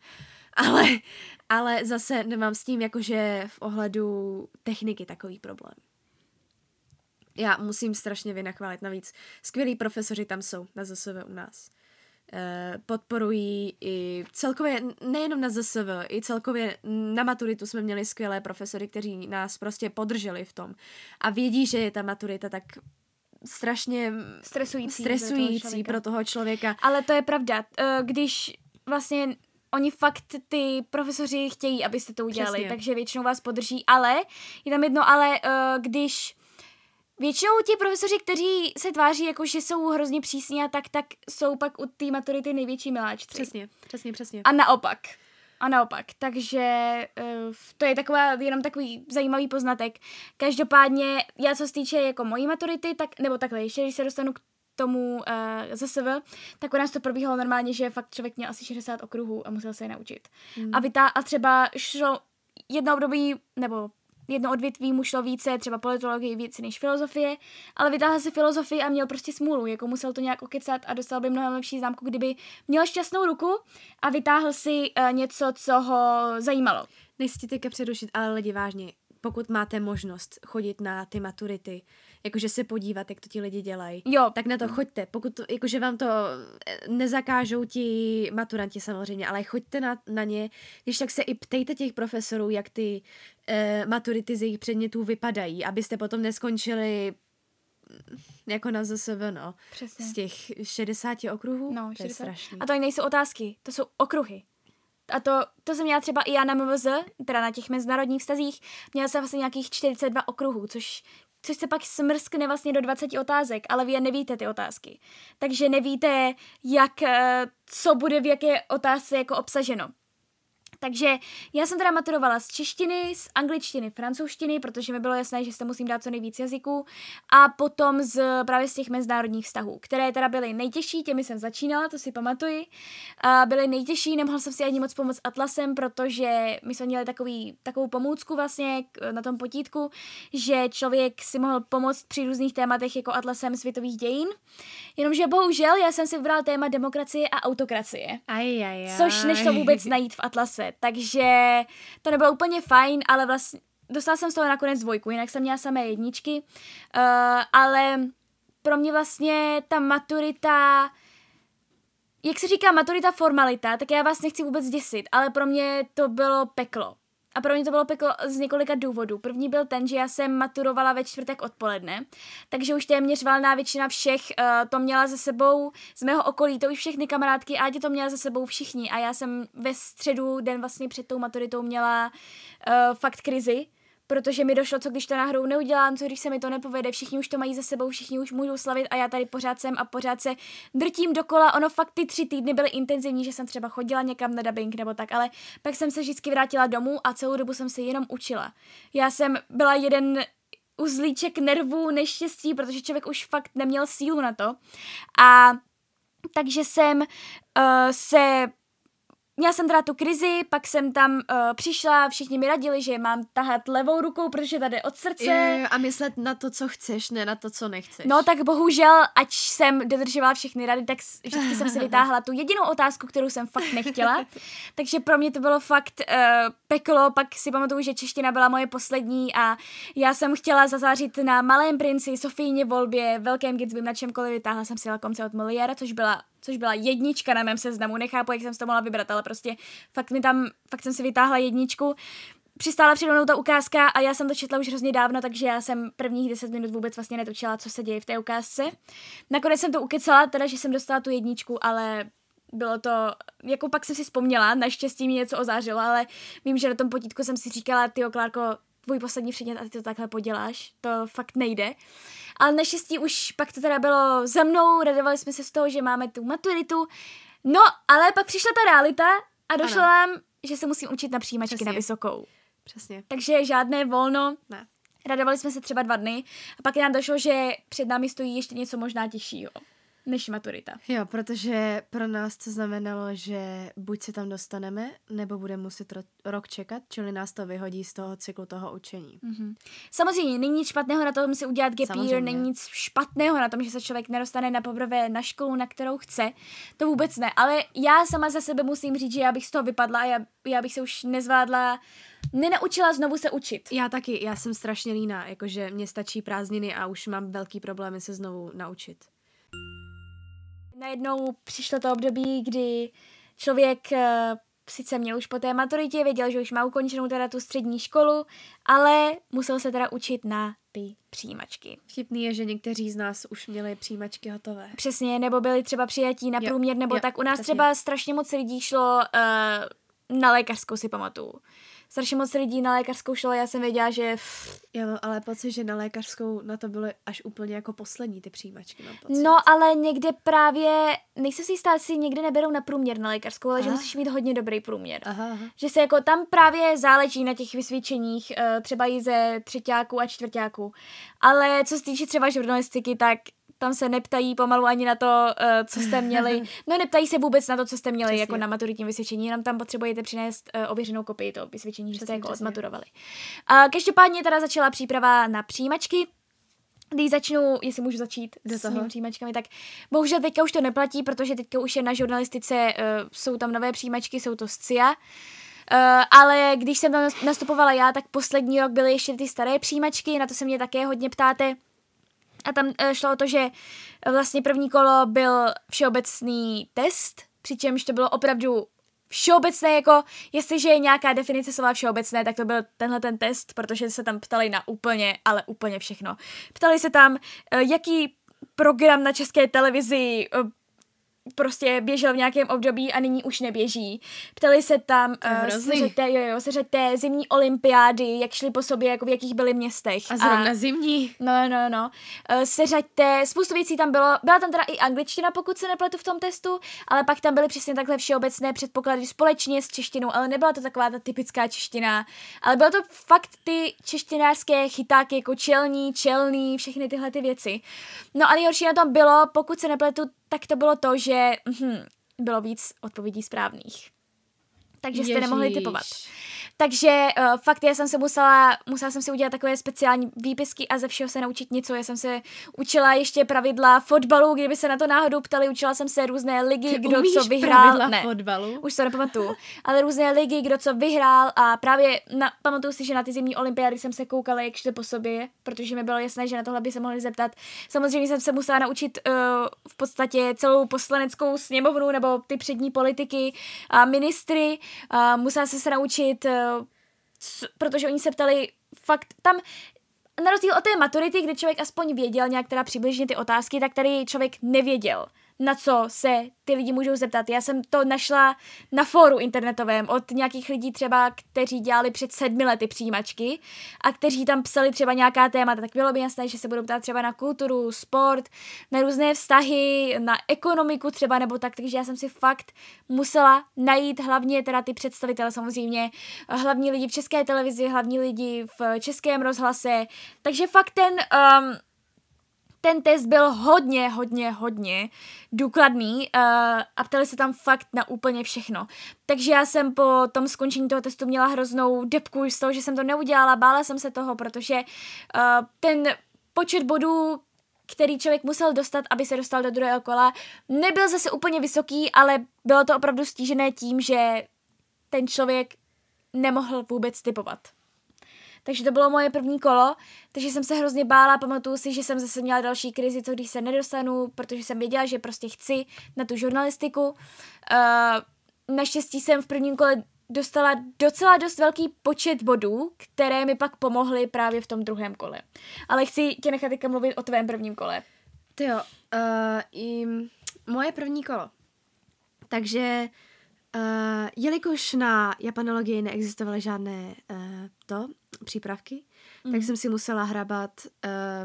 Ale zase nemám s tím jakože v ohledu techniky takový problém. Já musím strašně vynachválit, navíc skvělí profesoři tam jsou na ZSV u nás. Podporují i celkově, nejenom na ZSV, i celkově na maturitu jsme měli skvělé profesory, kteří nás prostě podrželi v tom a vědí, že je ta maturita tak strašně stresující pro toho člověka. Ale to je pravda, když vlastně oni fakt, ty profesoři chtějí, abyste to udělali, přesně. Takže většinou vás podrží, ale je tam jedno ale, když většinou ti profesoři, kteří se tváří jako, že jsou hrozně přísní a tak jsou pak u té maturity největší miláčci. Přesně. A naopak. Takže to je jenom takový zajímavý poznatek. Každopádně já, co se týče jako mojí maturity, tak, nebo takhle, ještě když se dostanu k tomu ZSV, tak u nás to probíhalo normálně, že fakt člověk měl asi 60 okruhů a musel se je naučit. A třeba šlo jedno období, nebo jedno odvětví mu šlo více, třeba politologie více než filozofie, ale vytáhl si filozofii a měl prostě smůlu, jako musel to nějak okecat a dostal by mnohem lepší známku, kdyby měl šťastnou ruku a vytáhl si něco, co ho zajímalo. Nechci teďka přerušit, ale lidi, vážně, pokud máte možnost chodit na ty maturity, jakože se podívat, jak to ti lidi dělají, tak na to choďte. Pokud jakože vám to nezakážou ti maturanti samozřejmě, ale choďte na ně, když tak se i ptejte těch profesorů, jak ty maturity z jejich předmětů vypadají, abyste potom neskončili jako na ZSV, no. Přesně. Z těch 60 okruhů, no, to 60. je strašný. A to nejsou otázky, to jsou okruhy. A to jsem měla třeba i já na MVZ, teda na těch mezinárodních vztazích, měla jsem vlastně nějakých 42 okruhů, což se pak smrskne vlastně do 20 otázek, ale vy je nevíte, ty otázky. Takže nevíte, co bude v jaké otázce jako obsaženo. Takže já jsem teda maturovala z češtiny, z angličtiny, francouzštiny, protože mi bylo jasné, že se musím dát co nejvíc jazyků, a potom právě z těch mezinárodních vztahů, které teda byly nejtěžší, těmi jsem začínala, to si pamatuji. A byly nejtěžší, nemohla jsem si ani moc pomoct atlasem, protože my jsme měli takovou pomůcku vlastně na tom potítku, že člověk si mohl pomoct při různých tématech jako atlasem světových dějin. Jenomže bohužel já jsem si vybrala téma demokracie a autokracie. Což nešlo vůbec najít v atlase. Takže to nebylo úplně fajn, ale vlastně dostala jsem z toho nakonec 2, jinak jsem měla samé 1, ale pro mě vlastně ta maturita, jak se říká maturita formalita, tak já vás nechci vůbec děsit, ale pro mě to bylo peklo. A pro mě to bylo peklo z několika důvodů. První byl ten, že já jsem maturovala ve čtvrtek odpoledne, takže už téměř valná většina všech to měla za sebou z mého okolí, to už všechny kamarádky, Áďa to měla za sebou všichni a já jsem ve středu, den vlastně před tou maturitou, měla fakt krizi, protože mi došlo, co když to náhodou neudělám, co když se mi to nepovede, všichni už to mají za sebou, všichni už můžou slavit a já tady pořád jsem a pořád se drtím dokola. Ono fakt ty 3 týdny byly intenzivní, že jsem třeba chodila někam na dabing nebo tak, ale pak jsem se vždycky vrátila domů a celou dobu jsem se jenom učila. Já jsem byla jeden uzlíček nervů, neštěstí, protože člověk už fakt neměl sílu na to. A takže jsem Měla jsem teda tu krizi, pak jsem tam přišla, všichni mi radili, že mám tahat levou rukou, protože tady od srdce. A myslet na to, co chceš, ne na to, co nechceš. No tak bohužel, ač jsem dodržovala všechny rady, tak vždycky jsem si vytáhla tu jedinou otázku, kterou jsem fakt nechtěla. Takže pro mě to bylo fakt peklo, pak si pamatuju, že čeština byla moje poslední a já jsem chtěla zazářit na Malém princi, Sofíině volbě, Velkém Gatsby, na čemkoliv, vytáhla jsem si lakomce od Moliéra, což byla 1 na mém seznamu, nechápu, jak jsem si to mohla vybrat, ale prostě fakt jsem si vytáhla 1. Přistála přede mnou ta ukázka a já jsem to četla už hrozně dávno, takže já jsem prvních 10 minut vůbec vlastně netučila, co se děje v té ukázce. Nakonec jsem to ukecala, teda, že jsem dostala tu 1, ale bylo to, jako pak jsem si vzpomněla, naštěstí mi něco ozářilo, ale vím, že na tom potítku jsem si říkala, tyjo Klárko, tvůj poslední předmět a ty to takhle poděláš, to fakt nejde. Ale naštěstí už pak to teda bylo za mnou, radovali jsme se z toho, že máme tu maturitu. No, ale pak přišla ta realita a došlo nám, že se musím učit na přijímačky. Přesně. Na vysokou. Přesně. Takže žádné volno. Ne. Radovali jsme se třeba 2 dny a pak nám došlo, že před námi stojí ještě něco možná těžšího než maturita. Jo, protože pro nás to znamenalo, že buď se tam dostaneme, nebo budeme muset rok čekat, čili nás to vyhodí z toho cyklu toho učení. Mm-hmm. Samozřejmě, není nic špatného na tom si udělat gap year, není nic špatného na tom, že se člověk nedostane na poprvé na školu, na kterou chce. To vůbec ne, ale já sama za sebe musím říct, že já bych z toho vypadla a já bych se už nezvládla, nenaučila znovu se učit. Já taky, já jsem strašně líná, jakože mě stačí prázdniny a už mám velký problémy se znovu naučit. Najednou přišlo to období, kdy člověk sice měl už po té maturitě, věděl, že už má ukončenou teda tu střední školu, ale musel se teda učit na ty přijímačky. Vtipný je, že někteří z nás už měli přijímačky hotové. Přesně, nebo byli třeba přijatí na průměr, nebo tak. U nás přesně. Třeba strašně moc lidí šlo na lékařskou, si pamatuju. Strašně moc lidí na lékařskou šlo, já jsem věděla, že... Jo, no, ale pocit, že na lékařskou na to byly až úplně jako poslední ty přijímačky. Mám pocit. No, ale někde právě, nejsem si jistá, si někde neberou na průměr na lékařskou, ale že musíš mít hodně dobrý průměr. Aha. Že se jako tam právě záleží na těch vysvědčeních, třeba i ze 3. a 4. Ale co se týče třeba žurnalistiky, tak tam se neptají pomalu ani na to, co jste měli. No, neptají se vůbec na to, co jste měli. Přesně. Jako na maturitním vysvědčení, jenom tam potřebujete přinést ověřenou kopii toho vysvědčení, přesně, že jste jako odmaturovali. Každopádně teda začala příprava na přijímačky. Když začnu, jestli můžu začít s mými přijímačkami, tak bohužel teďka už to neplatí, protože teďka už je na žurnalistice, jsou tam nové přijímačky, jsou to SCIO. Ale když jsem tam nastupovala já, tak poslední rok byly ještě ty staré přijímačky, na to se mě také hodně ptáte. A tam šlo o to, že vlastně první kolo byl všeobecný test, přičemž to bylo opravdu všeobecné, jako jestliže je nějaká definice slova všeobecné, tak to byl tenhle ten test, protože se tam ptali na úplně, ale úplně všechno. Ptali se tam, jaký program na České televizi prostě běžel v nějakém období a nyní už neběží. Ptali se tam, seřadé zimní olympiády, jak šly po sobě, jako v jakých byly městech. A zrovna zimní. No. Seřadé, spoustu věcí tam bylo, byla tam teda i angličtina, pokud se nepletu v tom testu, ale pak tam byly přesně takhle všeobecné předpoklady společně s češtinou, ale nebyla to taková ta typická čeština, ale bylo to fakt ty češtinářské chytáky, jako čelný, všechny tyhle ty věci. No a nejhorší na tom bylo, pokud se nepletu, tak to bylo to, že bylo víc odpovědí správných. Takže jste nemohli typovat. Takže fakt já jsem se musela jsem si udělat takové speciální výpisky a ze všeho se naučit něco. Já jsem se učila ještě pravidla fotbalu, kdyby se na to náhodou ptali, učila jsem se různé ligy, kdo co vyhrál. Ne, fotbalu? Už to nepamatuju. Ale různé ligy, kdo co vyhrál a právě pamatuju si, že na ty zimní olympiády jsem se koukala, jak šli po sobě, protože mi bylo jasné, že na tohle by se mohli zeptat. Samozřejmě jsem se musela naučit v podstatě celou poslaneckou sněmovnu nebo ty přední politiky a ministry. Musela jsem se naučit, protože oni se ptali fakt tam, na rozdíl od té maturity, kde člověk aspoň věděl nějak teda přibližně ty otázky, tak tady člověk nevěděl, na co se ty lidi můžou zeptat. Já jsem to našla na fóru internetovém od nějakých lidí třeba, kteří dělali před 7 lety přijímačky a kteří tam psali třeba nějaká témata, tak bylo by jasné, že se budou ptát třeba na kulturu, sport, na různé vztahy, na ekonomiku třeba nebo tak, takže já jsem si fakt musela najít hlavně teda ty představitele samozřejmě, hlavní lidi v České televizi, hlavní lidi v Českém rozhlase, takže fakt ten test byl hodně důkladný a ptali se tam fakt na úplně všechno. Takže já jsem po tom skončení toho testu měla hroznou depku z toho, že jsem to neudělala, bála jsem se toho, protože ten počet bodů, který člověk musel dostat, aby se dostal do druhého kola, nebyl zase úplně vysoký, ale bylo to opravdu stížené tím, že ten člověk nemohl vůbec typovat. Takže to bylo moje první kolo, takže jsem se hrozně bála, pamatuju si, že jsem zase měla další krizi, co když se nedostanu, protože jsem věděla, že prostě chci na tu žurnalistiku. Naštěstí jsem v prvním kole dostala docela dost velký počet bodů, které mi pak pomohly právě v tom druhém kole. Ale chci tě nechat teďka mluvit o tvém prvním kole. Tyjo, moje první kolo. Takže... jelikož na japanologii neexistovaly žádné přípravky, tak jsem si musela hrabat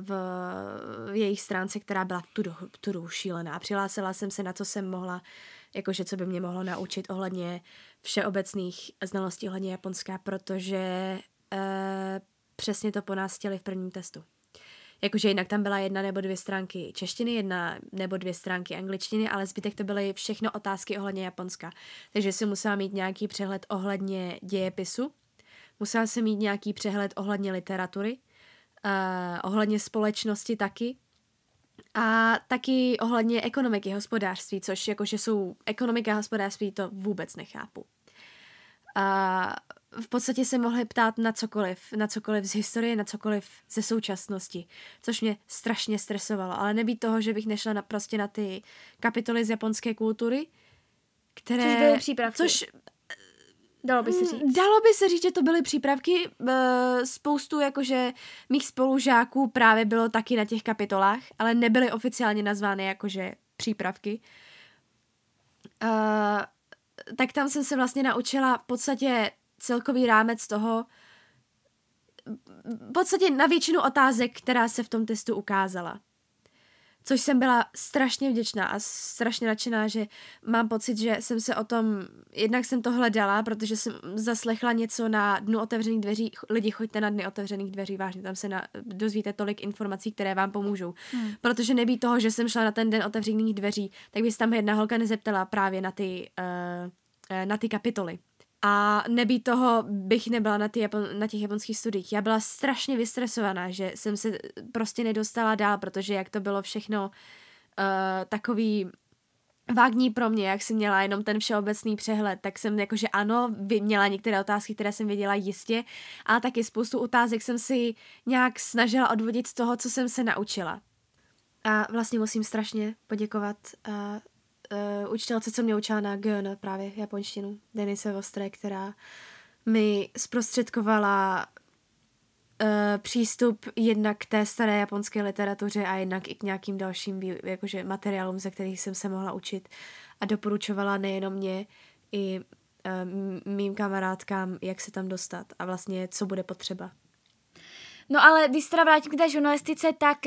v jejich stránce, která byla tu dobu šílená. Přihlásila jsem se na co jsem mohla, jakože co by mě mohlo naučit ohledně všeobecných znalostí ohledně japonská, protože přesně to po nás chtěli v prvním testu. Jakože jinak tam byla 1 nebo 2 stránky češtiny, 1 nebo 2 stránky angličtiny, ale zbytek to byly všechno otázky ohledně Japonska. Takže jsem musela mít nějaký přehled ohledně dějepisu, musela jsem mít nějaký přehled ohledně literatury, ohledně společnosti taky a taky ohledně ekonomiky, hospodářství, což jakože jsou ekonomika a hospodářství, to vůbec nechápu. V podstatě se mohli ptát na cokoliv z historie, na cokoliv ze současnosti, což mě strašně stresovalo, ale nebýt toho, že bych nešla na ty kapitoly z japonské kultury, které... Což byly přípravky. Dalo by se říct. Dalo by se říct, že to byly přípravky. Spoustu jakože mých spolužáků právě bylo taky na těch kapitolách, ale nebyly oficiálně nazvány jakože přípravky. Tak tam jsem se vlastně naučila v podstatě celkový rámec toho, v podstatě na většinu otázek, která se v tom testu ukázala. Což jsem byla strašně vděčná a strašně nadšená, že mám pocit, že jsem se o tom, jednak jsem to hledala, protože jsem zaslechla něco na Dnu otevřených dveří. Lidi, choďte na Dny otevřených dveří, vážně, tam se dozvíte tolik informací, které vám pomůžou. Protože nebýt toho, že jsem šla na ten Den otevřených dveří, tak by se tam jedna holka nezeptala právě na ty kapitoly. A nebýt toho bych nebyla na těch japonských studiích. Já byla strašně vystresovaná, že jsem se prostě nedostala dál, protože jak to bylo všechno takový vágní pro mě, jak jsem měla jenom ten všeobecný přehled, tak jsem jakože ano, měla některé otázky, které jsem věděla jistě, ale taky spoustu otázek jsem si nějak snažila odvodit z toho, co jsem se naučila. A vlastně musím strašně poděkovat učitelce, co mě učila na Gojan právě japonštinu, Denise Vostre, která mi zprostředkovala přístup jednak k té staré japonské literatuře a jednak i k nějakým dalším jakože materiálům, ze kterých jsem se mohla učit, a doporučovala nejenom mě, i mým kamarádkám, jak se tam dostat a vlastně co bude potřeba. No ale když se teda vrátím k té žurnalistice, tak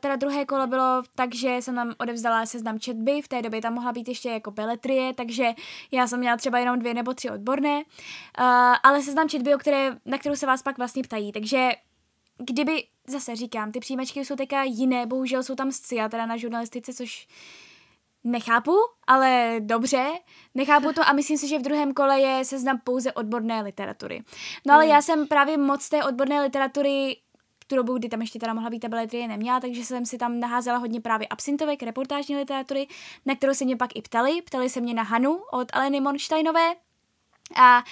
teda druhé kolo bylo tak, že jsem tam odevzdala seznam četby, v té době tam mohla být ještě jako beletrie, takže já jsem měla třeba jenom 2 nebo 3 odborné, ale seznam četby, na kterou se vás pak vlastně ptají, takže kdyby, zase říkám, ty přijímačky jsou teďka jiné, bohužel jsou tam SCIA, teda na žurnalistice, což nechápu, ale dobře, nechápu to a myslím si, že v druhém kole je seznam pouze odborné literatury. No ale já jsem právě moc té odborné literatury, tu dobu, kdy tam ještě teda mohla být ta beletrie, neměla, takže jsem si tam naházela hodně právě absintovek, reportážní literatury, na kterou se mě pak i ptali. Ptali se mě na Hanu od Aleny Mornštajnové a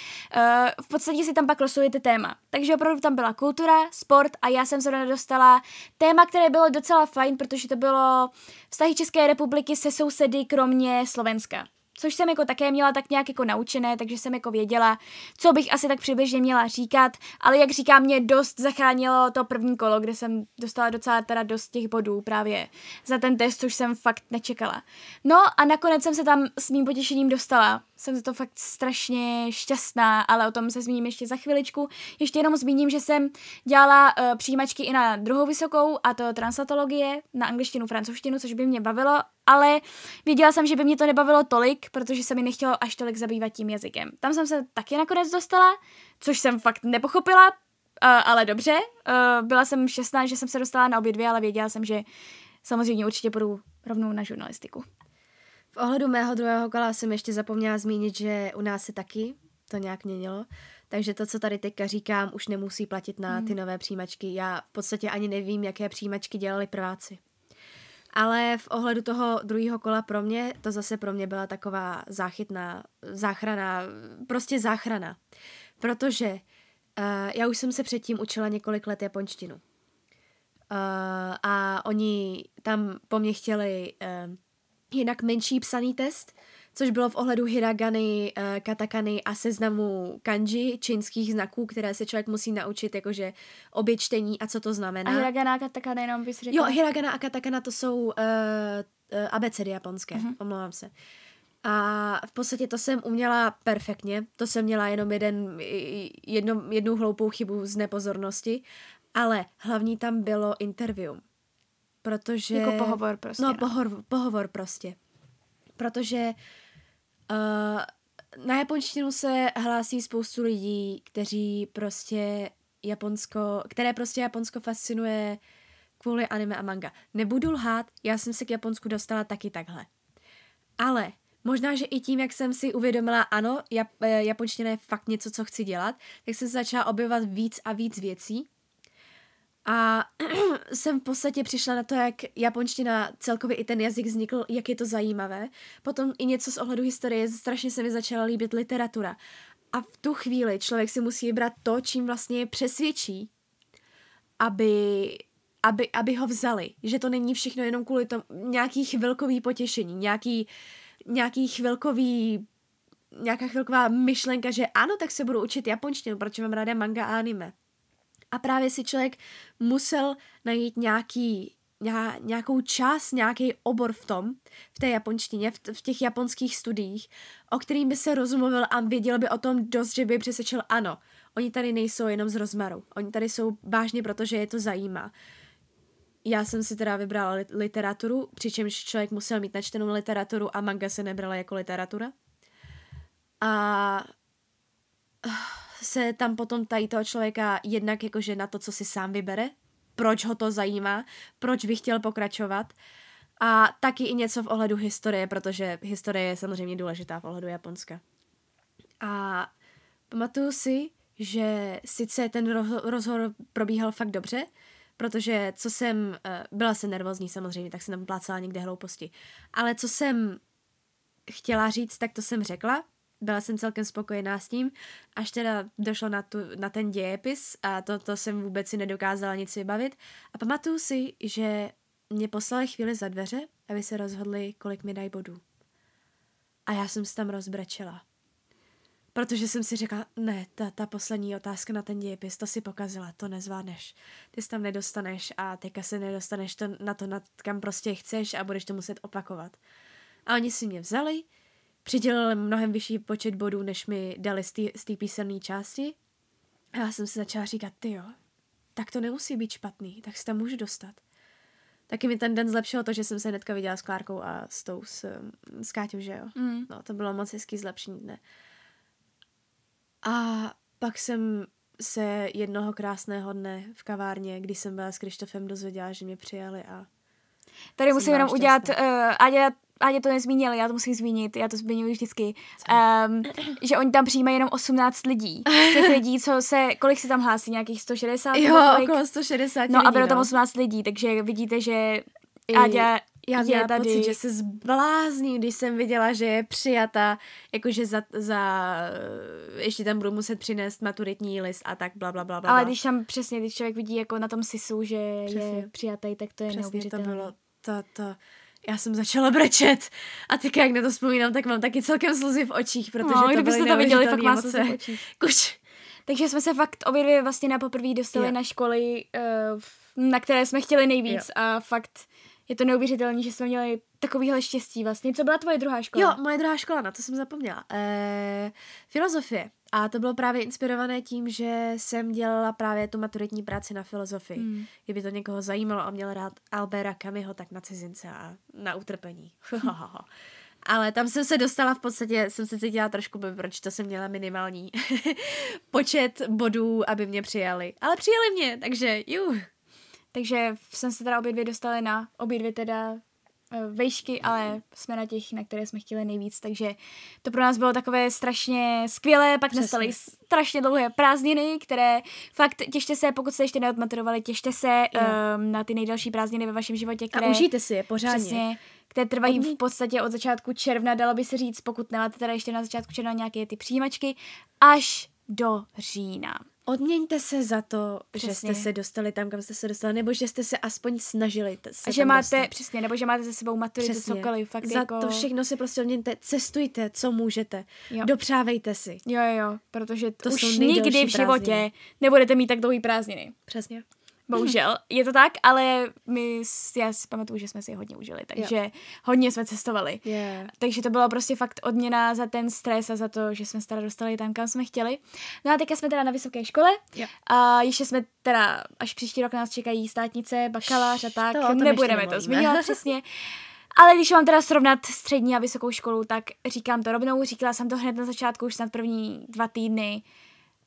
v podstatě si tam pak losujete téma. Takže opravdu tam byla kultura, sport a já jsem zrovna dostala téma, které bylo docela fajn, protože to bylo vztahy České republiky se sousedy kromě Slovenska. Což jsem jako také měla tak nějak jako naučené, takže jsem jako věděla, co bych asi tak přibližně měla říkat, ale jak říkám, mě dost zachránilo to první kolo, kde jsem dostala docela teda dost těch bodů právě za ten test, což jsem fakt nečekala. No a nakonec jsem se tam s mým potěšením dostala. Jsem za to fakt strašně šťastná, ale o tom se zmíním ještě za chviličku. Ještě jenom zmíním, že jsem dělala přijímačky i na druhou vysokou, a to translatologie na angličtinu, francouzštinu, což by mě bavilo, ale věděla jsem, že by mě to nebavilo tolik, protože se mi nechtělo až tolik zabývat tím jazykem. Tam jsem se taky nakonec dostala, což jsem fakt nepochopila, ale dobře. Byla jsem šťastná, že jsem se dostala na obě dvě, ale věděla jsem, že samozřejmě určitě půjdu rovnou na žurnalistiku. V ohledu mého druhého kola jsem ještě zapomněla zmínit, že u nás se taky to nějak měnilo, takže to, co tady teďka říkám, už nemusí platit na ty nové přijímačky. Já v podstatě ani nevím, jaké přijímačky dělali prváci. Ale v ohledu toho druhého kola pro mě, to zase pro mě byla taková záchrana, protože já už jsem se předtím učila několik let japonštinu a oni tam po mně chtěli jinak menší psaný test, což bylo v ohledu hiragany, katakany a seznamu kanji, čínských znaků, které se člověk musí naučit, jakože obě čtení a co to znamená. A hiragana a katakana, jenom bys řekla? Jo, hiragana a katakana to jsou abecedy japonské, omlouvám se. A v podstatě to jsem uměla perfektně, to jsem měla jenom jednu hloupou chybu z nepozornosti, ale hlavní tam bylo interview. Protože... Jako pohovor prostě. No. Pohovor prostě. Protože na japonštinu se hlásí spoustu lidí, které prostě Japonsko fascinuje kvůli anime a manga. Nebudu lhát, já jsem se k Japonsku dostala taky takhle. Ale možná, že i tím, jak jsem si uvědomila, ano, japonština je fakt něco, co chci dělat, tak jsem se začala objevovat víc a víc věcí. A jsem v podstatě přišla na to, jak japonština, celkově i ten jazyk vznikl, jak je to zajímavé. Potom i něco z ohledu historie, strašně se mi začala líbit literatura. A v tu chvíli člověk si musí vybrat to, čím vlastně přesvědčí, aby ho vzali. Že to není všechno jenom kvůli tomu, nějaký chvilkový potěšení, nějaká chvilková myšlenka, že ano, tak se budu učit japonštinu, protože mám ráda manga a anime. A právě si člověk musel najít nějakou část, nějaký obor v té japonštině, v těch japonských studiích, o kterým by se rozuměl a věděl by o tom dost, že by přesvědčil, ano, oni tady nejsou jenom z rozmaru, oni tady jsou vážně, protože je to zajímá. Já jsem si teda vybrala literaturu, přičemž člověk musel mít načtenou literaturu a manga se nebrala jako literatura. A... se tam potom tají toho člověka jednak jakože na to, co si sám vybere, proč ho to zajímá, proč by chtěl pokračovat a taky i něco v ohledu historie, protože historie je samozřejmě důležitá v ohledu Japonska. A pamatuju si, že sice ten rozhovor probíhal fakt dobře, protože byla jsem nervózní samozřejmě, tak jsem tam plácala někde hlouposti, ale co jsem chtěla říct, tak to jsem řekla. Byla jsem celkem spokojená s tím, až teda došlo na ten dějepis a to jsem vůbec si nedokázala nic vybavit. A pamatuju si, že mě poslali chvíli za dveře, aby se rozhodli, kolik mi dají bodů. A já jsem se tam rozbrečela. Protože jsem si řekla, ne, ta poslední otázka na ten dějepis, to si pokazila, to nezvládneš. Ty se tam nedostaneš a teďka se nedostaneš na to, kam prostě chceš a budeš to muset opakovat. A oni si mě vzali, přidělili mnohem vyšší počet bodů, než mi dali z té písemné části. A já jsem si začala říkat, tyjo, tak to nemusí být špatný, tak se tam můžu dostat. Taky mi ten den zlepšilo to, že jsem se hnedka viděla s Klárkou a s Káťou, že jo. Mm. No, to bylo moc hezký zlepšení dne. A pak jsem se jednoho krásného dne v kavárně, kdy jsem byla s Krištofem, dozvěděla, že mě přijali a... Tady musím jenom udělat... Áďa to nezmínila, já to musím zmínit, já to zmiňuji vždycky, že oni tam přijímají jenom 18 lidí. Těch lidí, kolik se tam hlásí, nějakých 160? Jo, okolo 160 lidí. No a bylo tam 18 lidí, takže vidíte, že Áďa... Já měla pocit, že se zblázní, když jsem viděla, že je přijata, jakože ještě tam budu muset přinést maturitní list a tak bla. Ale když tam přesně, když člověk vidí jako na tom sisu, že přesně je přijatý, tak to je neuvěřitelné. Přesně to bylo to. Já jsem začala brečet a teď, jak na to vzpomínám, tak mám taky celkem slzy v očích, protože to byly neuvěřitelné emoce. Takže jsme se fakt obě dvě vlastně na poprvé dostali na školy, na které jsme chtěli nejvíc a fakt... Je to neuvěřitelné, že jsme měli takovýhle štěstí vlastně. Co byla tvoje druhá škola? Jo, moje druhá škola, na to jsem zapomněla. Filozofie. A to bylo právě inspirované tím, že jsem dělala právě tu maturitní práci na filozofii. Mm. Kdyby to někoho zajímalo a měl rád Alberta Camuho, tak na cizince a na utrpení. Ale tam jsem se dostala, v podstatě jsem se cítila trošku, proč to jsem měla minimální počet bodů, aby mě přijali. Ale přijali mě, takže Takže jsem se teda obě dvě dostali na obě dvě teda vejšky, ale jsme na těch, na které jsme chtěli nejvíc, takže to pro nás bylo takové strašně skvělé, pak nastaly strašně dlouhé prázdniny, které fakt těšte se, pokud se ještě neodmaturovali, těšte se na ty nejdelší prázdniny ve vašem životě, které... A užijte si je pořádně. Přesně, které trvají v podstatě od začátku června, dalo by se říct, pokud nemáte teda ještě na začátku června nějaké ty přijímačky, až do října. Odměňte se za to, že jste se dostali tam, kam jste se dostali, nebo že jste se aspoň snažili se a že máte dostat. Přesně, nebo že máte za sebou maturitu, cokoliv. Fakt za jako... to všechno se prostě odměňte, cestujte, co můžete, dopřávejte si. Jo, protože to už nikdy v životě nebudete mít tak dlouhý prázdniny. Přesně. Bohužel, je to tak, ale já si pamatuju, že jsme si hodně užili, takže hodně jsme cestovali. Takže to bylo prostě fakt odměna za ten stres a za to, že jsme se teda dostali tam, kam jsme chtěli. No a teďka jsme teda na vysoké škole a ještě jsme teda, až příští rok nás čekají státnice, bakalář a tak, nebudeme to zmiňovat přesně. Ale když mám teda srovnat střední a vysokou školu, tak říkám to rovnou, říkala jsem to hned na začátku, už snad první 2 týdny.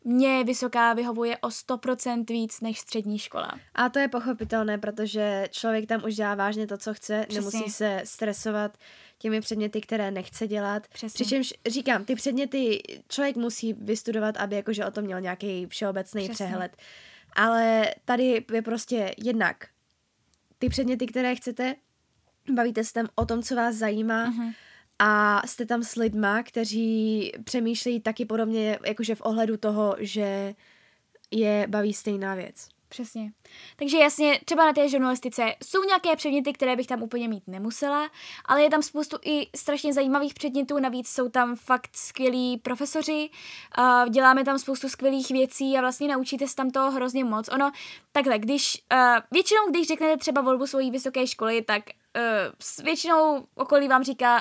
Mně vysoká vyhovuje o 100% víc než střední škola. A to je pochopitelné, protože člověk tam už dělá vážně to, co chce, nemusí se stresovat těmi předměty, které nechce dělat. Přičemž říkám, ty předměty člověk musí vystudovat, aby jakože o tom měl nějaký všeobecný přehled. Ale tady je prostě jednak ty předměty, které chcete, bavíte se tam o tom, co vás zajímá, a jste tam s lidma, kteří přemýšlejí taky podobně, jakože v ohledu toho, že je baví stejná věc. Přesně. Takže jasně, třeba na té žurnalistice jsou nějaké předměty, které bych tam úplně mít nemusela, ale je tam spoustu i strašně zajímavých předmětů, navíc jsou tam fakt skvělí profesoři, děláme tam spoustu skvělých věcí a vlastně naučíte se tam toho hrozně moc. Ono, takhle, většinou, když řeknete třeba volbu svojí vysoké školy, tak většinou okolí vám říká,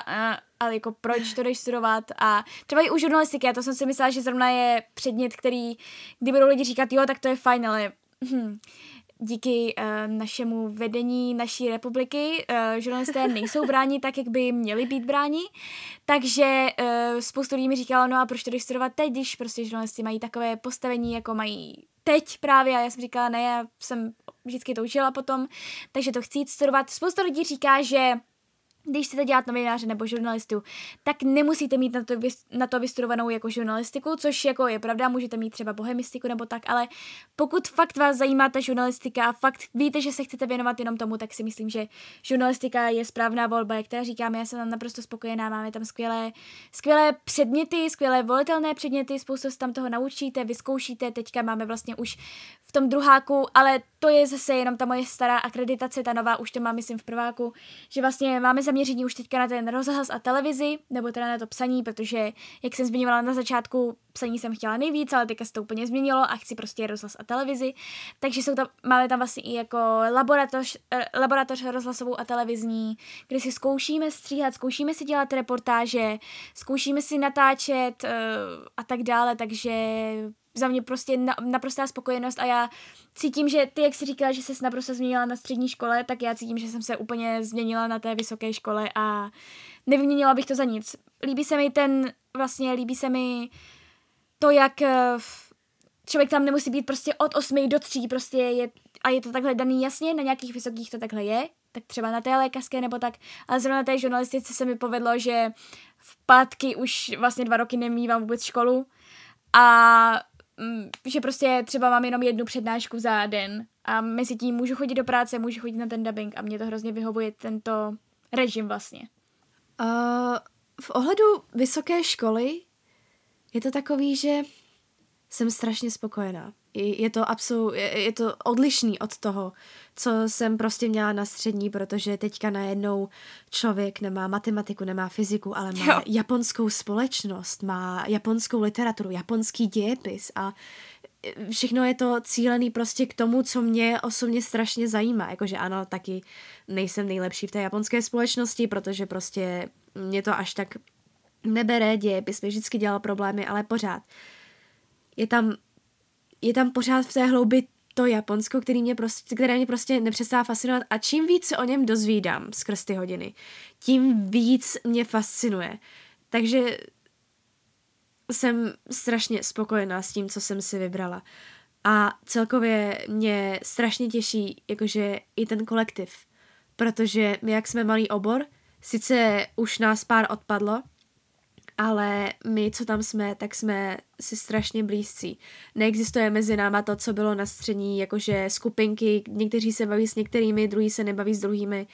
ale jako proč to jdeš studovat, a třeba i u žurnalistiky, a to jsem si myslela, že zrovna je předmět, který, kdy budou lidi říkat, jo, tak to je fajn, ale díky našemu vedení naší republiky žurnalisté nejsou bráni tak, jak by měli být bráni, takže spoustu lidí mi říkalo, no a proč to jdeš studovat teď, když prostě žurnalisti mají takové postavení, jako mají teď právě, a já jsem říkala, ne, já jsem vždycky toužila potom, takže to chci jít studovat. Spousta lidí říká, že když chcete dělat novináře nebo žurnalistu, tak nemusíte mít na to vystudovanou jako žurnalistiku, což jako je pravda, můžete mít třeba bohemistiku nebo tak, ale pokud fakt vás zajímá ta žurnalistika a fakt víte, že se chcete věnovat jenom tomu, tak si myslím, že žurnalistika je správná volba, jak teda říkám, já jsem tam naprosto spokojená, máme tam skvělé předměty, skvělé volitelné předměty, spoustu se tam toho naučíte, vyzkoušíte, teďka máme vlastně už v tom druháku, ale to je zase jenom ta moje stará akreditace, ta nová už to mám, myslím, v prváku, že vlastně máme zaměření už teďka na ten rozhlas a televizi, nebo teda na to psaní, protože, jak jsem zmiňovala na začátku, psaní jsem chtěla nejvíc, ale teďka se to úplně změnilo a chci prostě rozhlas a televizi. Takže jsou tam, máme tam vlastně i jako laboratoř rozhlasovou a televizní, kde si zkoušíme stříhat, zkoušíme si dělat reportáže, zkoušíme si natáčet a tak dále, takže za mě prostě naprostá spokojenost a já cítím, že ty, jak jsi říkala, že ses naprosto změnila na střední škole, tak já cítím, že jsem se úplně změnila na té vysoké škole a nevyměnila bych to za nic. Líbí se mi to, jak člověk tam nemusí být prostě od 8 do 3, prostě je to takhle daný jasně, na nějakých vysokých to takhle je, tak třeba na té lékařské nebo tak, ale zrovna té žurnalistice se mi povedlo, že v pátky už vlastně 2 roky nemívám vůbec školu a že prostě třeba mám jenom 1 přednášku za den a mezi tím můžu chodit do práce, můžu chodit na ten dubbing a mě to hrozně vyhovuje tento režim vlastně. V ohledu vysoké školy je to takový, že jsem strašně spokojená. Je to odlišný od toho, co jsem prostě měla na střední, protože teďka najednou člověk nemá matematiku, nemá fyziku, ale má japonskou společnost, má japonskou literaturu, japonský dějepis a všechno je to cílený prostě k tomu, co mě osobně strašně zajímá. Jakože ano, taky nejsem nejlepší v té japonské společnosti, protože prostě mě to až tak nebere, dějepis mi vždycky dělal problémy, ale pořád. Je tam pořád v té hloubi to Japonsko, které mě prostě nepřestává fascinovat a čím víc se o něm dozvídám skrz ty hodiny, tím víc mě fascinuje. Takže jsem strašně spokojená s tím, co jsem si vybrala. A celkově mě strašně těší jakože i ten kolektiv, protože my, jak jsme malý obor, sice už nás pár odpadlo, ale my, co tam jsme, tak jsme si strašně blízcí. Neexistuje mezi náma to, co bylo na střední, jakože skupinky, někteří se baví s některými, druhý se nebaví s druhými,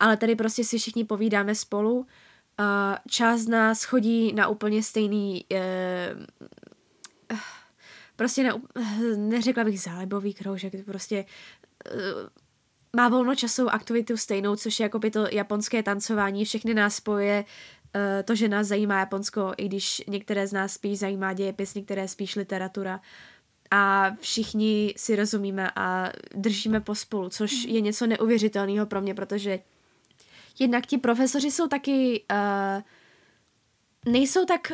ale tady prostě si všichni povídáme spolu. Část z nás chodí na úplně stejný, neřekla bych zálebový kroužek, prostě má volnočasovou aktivitu stejnou, což je jako by to japonské tancování, všechny nás spoje to, že nás zajímá Japonsko, i když některé z nás spíš zajímá dějepis, některé spíš literatura. A všichni si rozumíme a držíme pospolu, což je něco neuvěřitelného pro mě, protože jednak ti profesoři jsou taky nejsou tak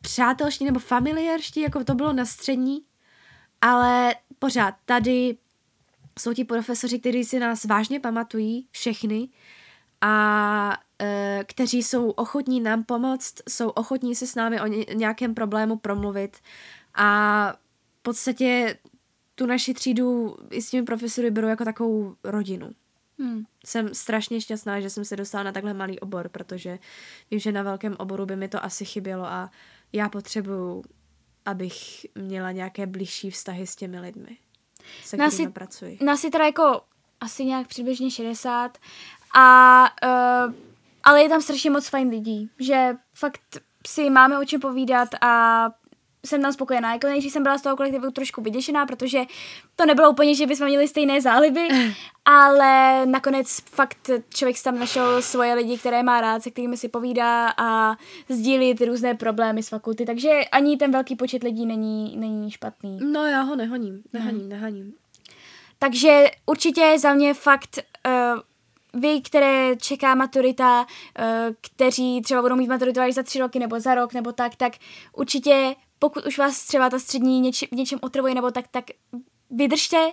přátelští nebo familiárští, jako to bylo na střední, ale pořád tady jsou ti profesoři, kteří si nás vážně pamatují, všechny, a kteří jsou ochotní nám pomoct, jsou ochotní se s námi o nějakém problému promluvit a v podstatě tu naši třídu i s těmi profesory berou jako takovou rodinu. Jsem strašně šťastná, že jsem se dostala na takhle malý obor, protože vím, že na velkém oboru by mi to asi chybělo a já potřebuju, abych měla nějaké blížší vztahy s těmi lidmi, se kterými pracuji. Nás je teda jako asi nějak přibližně 60 a ale je tam strašně moc fajn lidí, že fakt si máme o čem povídat a jsem tam spokojená. Jako nejdřív jsem byla z toho kolektivu trošku vyděšená, protože to nebylo úplně, že bychom měli stejné záliby, ale nakonec fakt člověk si tam našel svoje lidi, které má rád, se kterými si povídá a sdílí ty různé problémy z fakulty, takže ani ten velký počet lidí není špatný. No já ho nehoním. Takže určitě za mě fakt vy, které čeká maturita, kteří třeba budou mít maturitu až za 3 roky nebo za rok nebo tak určitě, pokud už vás třeba ta střední v něčem otravuje nebo tak vydržte,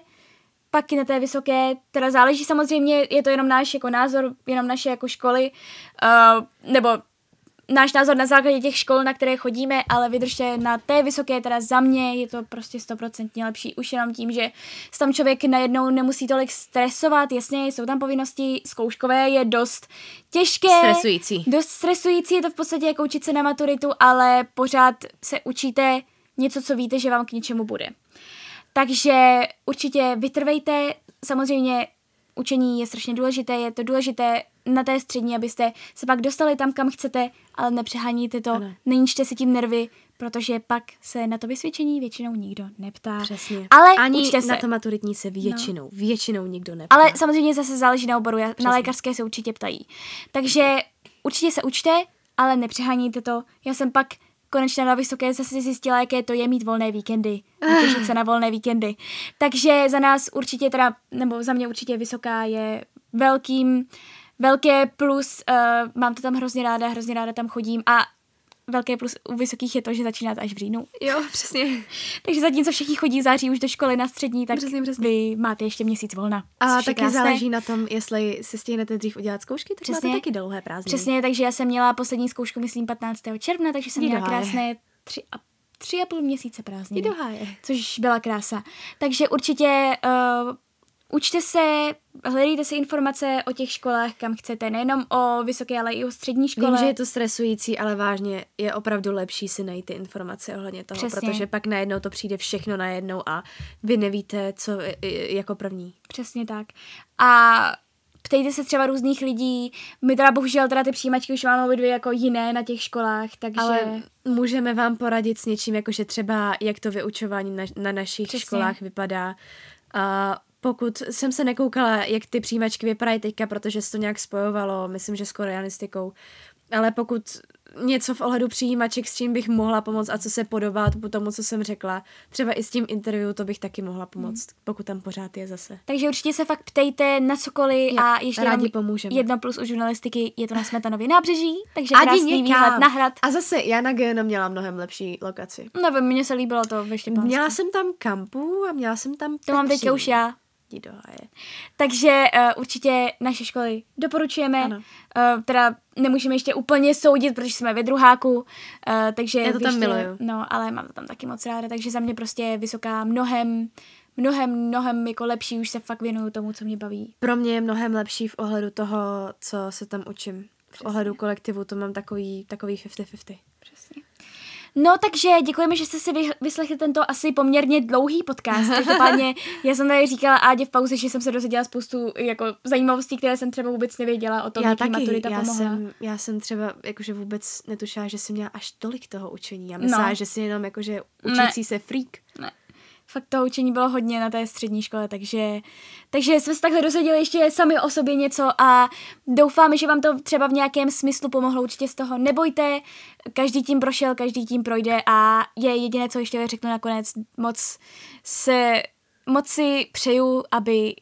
pak i na té vysoké, teda záleží samozřejmě, je to jenom náš jako názor, jenom naše jako školy, nebo náš názor na základě těch škol, na které chodíme, ale vydržte na té vysoké, teda za mě je to prostě 100% lepší, už jenom tím, že tam člověk najednou nemusí tolik stresovat, jasně, jsou tam povinnosti, zkouškové je dost těžké. Stresující. Dost stresující, je to v podstatě jako učit se na maturitu, ale pořád se učíte něco, co víte, že vám k něčemu bude. Takže určitě vytrvejte, samozřejmě učení je strašně důležité, je to důležité na té střední, abyste se pak dostali tam, kam chcete, ale nepřeháníte to, neníčte si tím nervy, protože pak se na to vysvědčení většinou nikdo neptá. Přesně. Ale ani učte se. Na to maturitní se většinou nikdo neptá. Ale samozřejmě zase záleží na oboru, přesně. Na lékařské se určitě ptají. Takže určitě se učte, ale nepřeháníte to. Já jsem pak konečně na vysoké zase zjistila, jaké to je mít volné víkendy. Těšit se na volné víkendy. Takže za nás určitě teda, nebo za mě určitě vysoká je velké plus, mám to tam hrozně ráda tam chodím a velké plus u vysokých je to, že začínáte až v říjnu. Jo, přesně. Takže zatímco všichni chodí v září už do školy na střední, tak přesně. Vy máte ještě měsíc volna. A taky záleží na tom, jestli si stihnete dřív udělat zkoušky, tak máte taky dlouhé prázdniny. Přesně, takže já jsem měla poslední zkoušku, myslím, 15. června, takže jsem měla krásné 3,5 měsíce prázdniny. Což byla krása. Takže určitě učte se, hledejte si informace o těch školách, kam chcete, nejenom o vysoké, ale i o střední škole. Vím, že je to stresující, ale vážně je opravdu lepší si najít ty informace ohledně toho, přesně. Protože pak najednou to přijde všechno najednou a vy nevíte, co jako první. Přesně tak. A ptejte se třeba různých lidí. My teda bohužel teda ty přijímačky už máme obě jako jiné na těch školách, takže... Ale můžeme vám poradit s něčím, jakože třeba jak to vyučování na našich přesně. školách vypadá. A pokud jsem se nekoukala, jak ty přijímačky vypadají teďka, protože se to nějak spojovalo, myslím, že s koreanistikou, ale pokud něco v ohledu přijímaček, s čím bych mohla pomoct a co se podobá po tomu, co jsem řekla, třeba i s tím interview, to bych taky mohla pomoct, pokud tam pořád je zase. Takže určitě se fakt ptejte na cokoliv a ještě rádi pomůžeme. 1+ u žurnalistiky je to na Smetanově nábřeží, takže krásný výhled na hrad. A zase já na Gena měla mnohem lepší lokaci. Nevím, mně se líbilo to ve Štěpánsku. Měla jsem tam kampu a měla jsem tam to mám teďka už já. Takže určitě naše školy doporučujeme, teda nemůžeme ještě úplně soudit, protože jsme ve druháku, takže... Já to tam miluju. No, ale mám to tam taky moc ráda, takže za mě prostě vysoká mnohem jako lepší, už se fakt věnuju tomu, co mě baví. Pro mě je mnohem lepší v ohledu toho, co se tam učím. Přesně. V ohledu kolektivu to mám takový 50-50. Přesně. No, takže děkujeme, že jste si vyslechli tento asi poměrně dlouhý podcast. Každopádně já jsem tady říkala Ádě v pauze, že jsem se dozvěděla spoustu jako zajímavostí, které jsem třeba vůbec nevěděla o tom, jak maturita pomohla. Já jsem třeba jakože vůbec netušila, že jsem měla až tolik toho učení. Já myslela, že jsi jenom jakože učící se freak. Ne. Fakt toho učení bylo hodně na té střední škole, takže jsme se takhle dozvěděli ještě sami o sobě něco a doufáme, že vám to třeba v nějakém smyslu pomohlo, určitě z toho nebojte, každý tím prošel, každý tím projde a je jediné, co ještě řeknu nakonec, moc si přeju, aby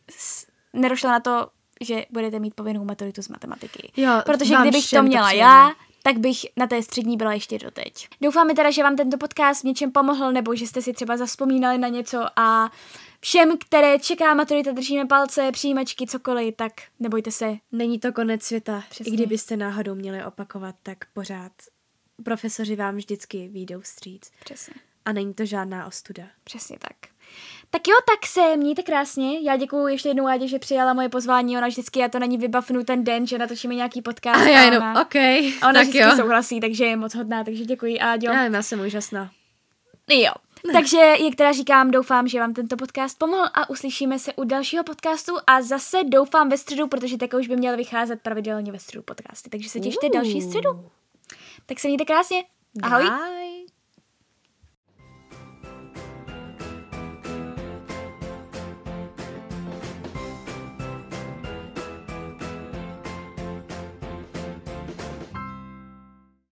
nedošlo na to, že budete mít povinnou maturitu z matematiky, protože kdybych to měla já, tak bych na té střední byla ještě doteď. Doufáme teda, že vám tento podcast v něčem pomohl, nebo že jste si třeba zavzpomínali na něco a všem, které čeká maturita, držíme palce, přijímačky, cokoliv, tak nebojte se. Není to konec světa. Přesně. I kdybyste náhodou měli opakovat, tak pořád profesoři vám vždycky vyjdou vstříc. Přesně. A není to žádná ostuda. Přesně tak. Tak jo, tak se mějte krásně. Já děkuju ještě jednou Áďi, že přijala moje pozvání. Ona vždycky, já to na ní vybavnu ten den, že natočíme nějaký podcast. A já jenom, ona vždycky souhlasí, takže je moc hodná, takže děkuji, Áďo. Já jsem úžasná. Jo. Takže, jak teda říkám, doufám, že vám tento podcast pomohl a uslyšíme se u dalšího podcastu a zase doufám ve středu, protože také už by měly vycházet pravidelně ve středu podcasty, takže se těšte další středu. Tak se mějte krásně. Ahoj. Bye.